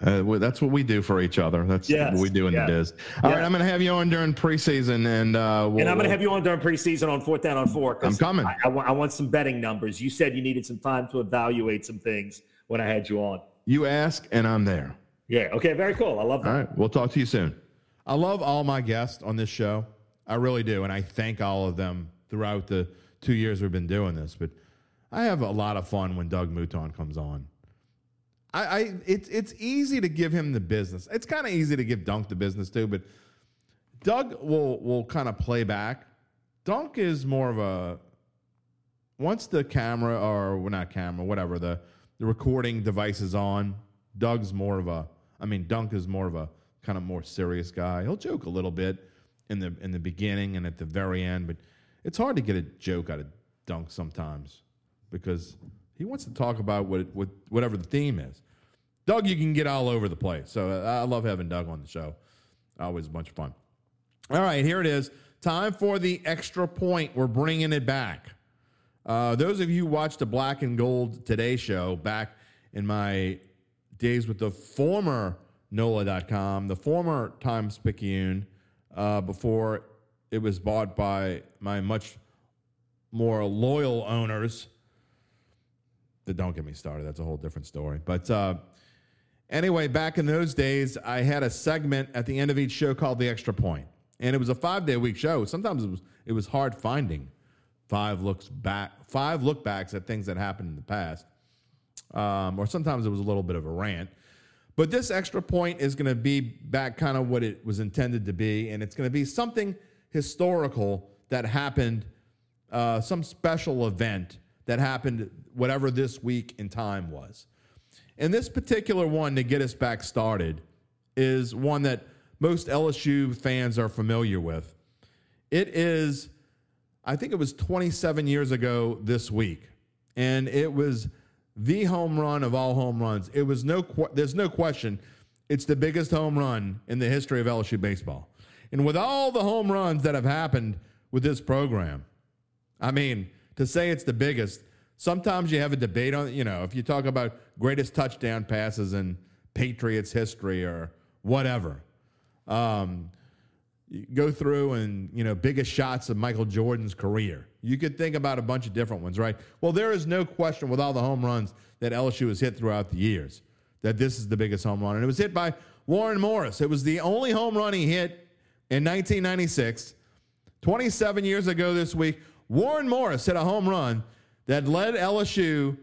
uh, well, that's what we do for each other. That's yes. what we do in yeah. the biz. All yeah. right. I'm going to have you on during preseason and, uh, we'll, and I'm going to have you on during preseason on fourth down on four. I'm coming. I, I, want, I want some betting numbers. You said you needed some time to evaluate some things when I had you on. You ask and I'm there. Yeah. Okay. Very cool. I love that. All right. We'll talk to you soon. I love all my guests on this show. I really do, and I thank all of them throughout the two years we've been doing this. But I have a lot of fun when Doug Mouton comes on. I, I it's it's easy to give him the business. It's kind of easy to give Dunk the business too, but Doug will will kind of play back. Dunk is more of a once the camera or well, not camera, whatever the the recording device is on. Doug's more of a. I mean, Dunk is more of a. Kind of more serious guy. He'll joke a little bit in the in the beginning and at the very end, but it's hard to get a joke out of Dunk sometimes because he wants to talk about what, what whatever the theme is. Doug, you can get all over the place. So I love having Doug on the show. Always a bunch of fun. All right, here it is. Time for the extra point. We're bringing it back. Uh, those of you who watched the Black and Gold Today show back in my days with the former N O L A dot com, the former Times-Picayune, uh, before it was bought by my much more loyal owners. That don't get me started. That's a whole different story. But uh, anyway, back in those days, I had a segment at the end of each show called The Extra Point. And it was a five-day week show. Sometimes it was it was hard finding five looks back, five look-backs at things that happened in the past. Um, or sometimes it was a little bit of a rant. But this extra point is going to be back kind of what it was intended to be, and it's going to be something historical that happened, uh, some special event that happened whatever this week in time was. And this particular one to get us back started is one that most L S U fans are familiar with. It is, I think it was twenty-seven years ago this week, and it was the home run of all home runs. It was no, there's no question. It's the biggest home run in the history of L S U baseball. And with all the home runs that have happened with this program, I mean, to say it's the biggest, sometimes you have a debate on, you know, if you talk about greatest touchdown passes in Patriots history or whatever, um, you go through and, you know, biggest shots of Michael Jordan's career. You could think about a bunch of different ones, right? Well, there is no question with all the home runs that L S U has hit throughout the years that this is the biggest home run. And it was hit by Warren Morris. It was the only home run he hit in nineteen ninety-six. twenty-seven years ago this week, Warren Morris hit a home run that led L S U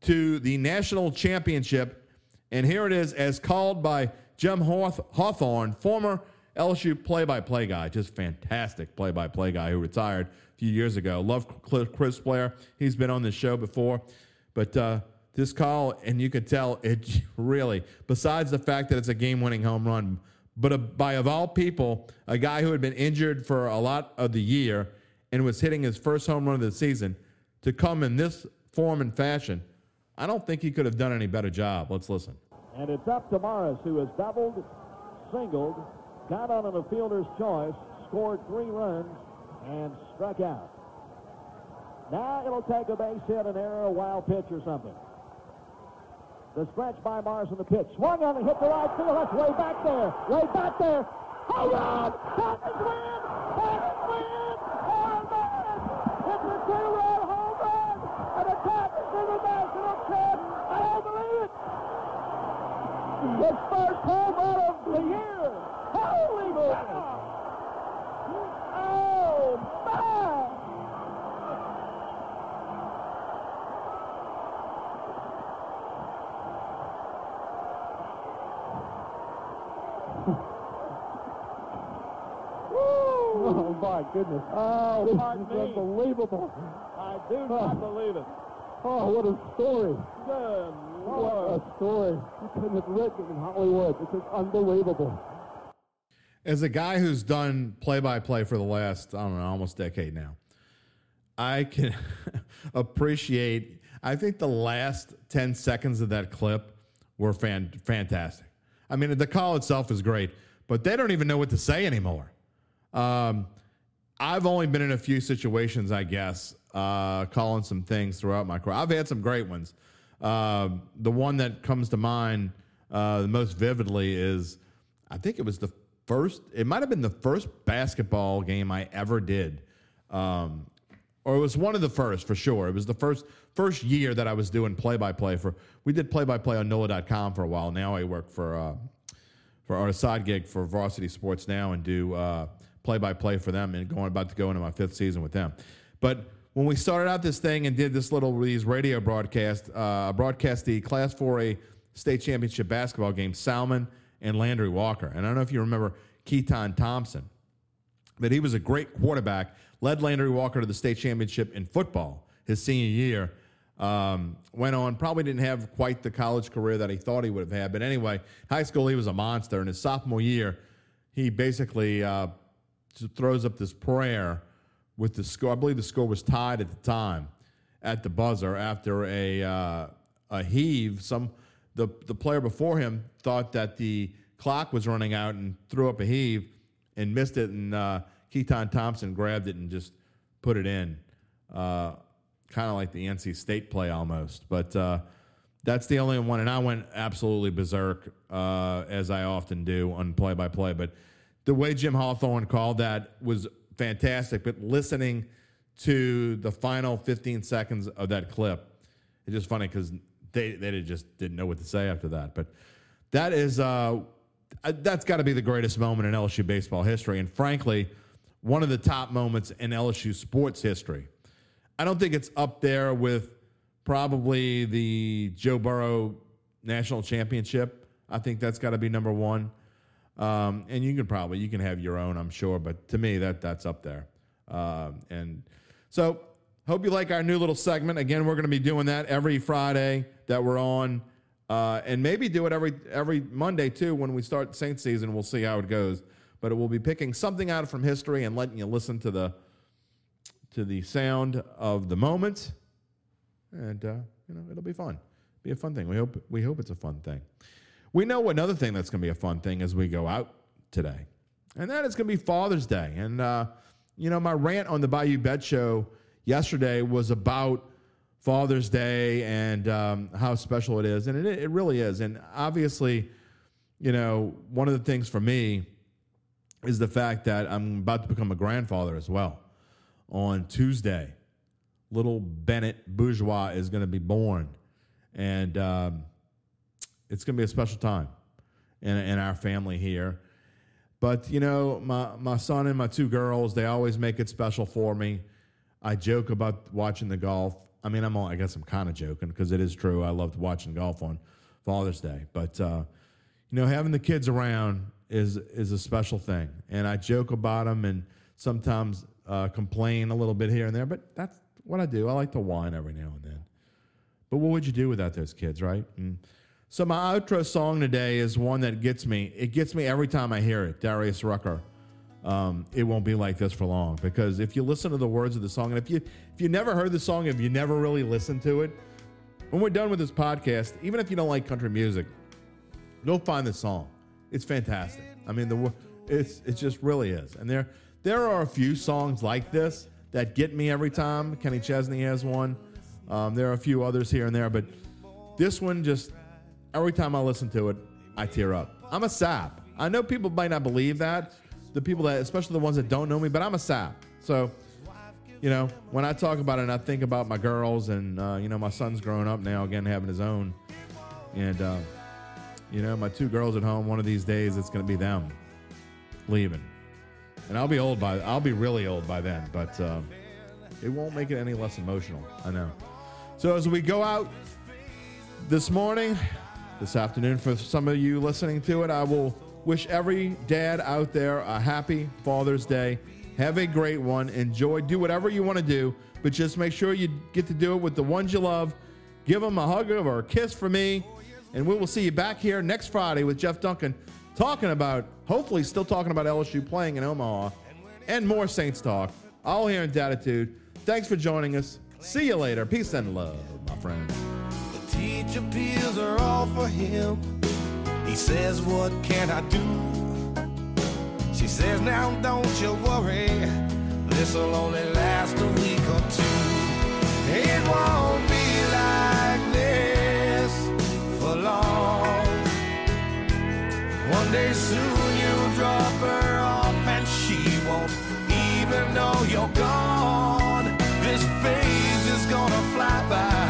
to the national championship. And here it is as called by Jim Hawthorne, former L S U play-by-play guy, just fantastic play-by-play guy who retired a few years ago. Love Chris Blair. He's been on this show before. But uh, this call, and you could tell it really, besides the fact that it's a game-winning home run, but a, by, of all people, a guy who had been injured for a lot of the year and was hitting his first home run of the season, to come in this form and fashion, I don't think he could have done any better job. Let's listen. And it's up to Morris, who has doubled, singled, got on in a fielder's choice, scored three runs, and struck out. Now it'll take a base hit, an error, a wild pitch, or something. The scratch by Mars on the pitch. Swung on and hit the right field. That's way back there. Way back there. Hold on. That is win. That is win. Oh, man. It's a two-run home run. And the Tigers in the national champ. I don't believe it. It's first home run of the year. Holy God. Oh, man. Oh, my goodness. Oh, this is me. Unbelievable. I do not oh. believe it. Oh, what a story. Good What Lord. a story. You couldn't have written in Hollywood. This is unbelievable. As a guy who's done play-by-play for the last, I don't know, almost decade now, I can appreciate, I think the last ten seconds of that clip were fan- fantastic. I mean, the call itself is great, but they don't even know what to say anymore. Um, I've only been in a few situations, I guess, uh, calling some things throughout my career. I've had some great ones. Uh, the one that comes to mind uh, the most vividly is, I think it was the first, it might have been the first basketball game I ever did. Um, or it was one of the first, for sure. It was the first first year that I was doing play-by-play. for. We did play-by-play on N O L A dot com for a while. Now I work for, uh, for our side gig for Varsity Sports Now and do... Uh, play-by-play for them and going about to go into my fifth season with them. But when we started out this thing and did this little these radio broadcast, uh, broadcast the Class four A state championship basketball game, Salmon and Landry Walker. And I don't know if you remember Keaton Thompson, but he was a great quarterback, led Landry Walker to the state championship in football his senior year, um, went on, probably didn't have quite the college career that he thought he would have had. But anyway, high school, he was a monster. In his sophomore year, he basically uh, – throws up this prayer with the score. I believe the score was tied at the time at the buzzer after a uh, a heave. Some the the player before him thought that the clock was running out and threw up a heave and missed it, and uh, Keaton Thompson grabbed it and just put it in, uh, kind of like the N C State play almost. But uh, that's the only one, and I went absolutely berserk uh, as I often do on play by play, but. The way Jim Hawthorne called that was fantastic, but listening to the final fifteen seconds of that clip, it's just funny because they, they just didn't know what to say after that. But that is, uh, that's got to be the greatest moment in L S U baseball history, and frankly, one of the top moments in L S U sports history. I don't think it's up there with probably the Joe Burrow National Championship. I think that's got to be number one. Um, and you can probably, you can have your own, I'm sure. But to me, that that's up there. Um, and so hope you like our new little segment. Again, we're going to be doing that every Friday that we're on. Uh, and maybe do it every every Monday, too, when we start Saints season. We'll see how it goes. But it will be picking something out from history and letting you listen to the to the sound of the moment. And, uh, you know, it'll be fun. Be a fun thing. We hope we hope it's a fun thing. We know another thing that's going to be a fun thing as we go out today, and that is going to be Father's Day. And, uh, you know, my rant on the Bayou Bet Show yesterday was about Father's Day and um, how special it is, and it, it really is. And obviously, you know, one of the things for me is the fact that I'm about to become a grandfather as well. On Tuesday, little Bennett Bourgeois is going to be born, and um it's going to be a special time in, in our family here. But, you know, my, my son and my two girls, they always make it special for me. I joke about watching the golf. I mean, I'm all, I guess I'm kind of joking because it is true. I loved watching golf on Father's Day. But, uh, you know, having the kids around is is a special thing. And I joke about them and sometimes uh, complain a little bit here and there. But that's what I do. I like to whine every now and then. But what would you do without those kids, right? And, so my outro song today is one that gets me. It gets me every time I hear it, Darius Rucker. Um, it won't be like this for long, because if you listen to the words of the song, and if you if you never heard the song, if you never really listened to it, when we're done with this podcast, even if you don't like country music, you'll find the song. It's fantastic. I mean, the it's it just really is. And there there are a few songs like this that get me every time. Kenny Chesney has one. Um, there are a few others here and there, but this one just Every time I listen to it, I tear up. I'm a sap. I know people might not believe that. The people that, especially the ones that don't know me, but I'm a sap. So, you know, when I talk about it and I think about my girls and, uh, you know, my son's growing up now, again, having his own. And, uh, you know, my two girls at home, one of these days, it's going to be them leaving. And I'll be old by, I'll be really old by then, but um, it won't make it any less emotional. I know. So as we go out this morning, this afternoon, for some of you listening to it, I will wish every dad out there a happy Father's Day. Have a great one. Enjoy. Do whatever you want to do, but just make sure you get to do it with the ones you love. Give them a hug or a kiss for me, and we will see you back here next Friday with Jeff Duncan talking about, hopefully still talking about L S U playing in Omaha and more Saints talk, all here in Dattitude. Thanks for joining us. See you later. Peace and love, my friends. The teacher peers are all for him. He says, what can I do? She says, now don't you worry. This'll only last a week or two. It won't be like this for long. One day soon you'll drop her off and she won't even know you're gone. This phase is gonna fly by.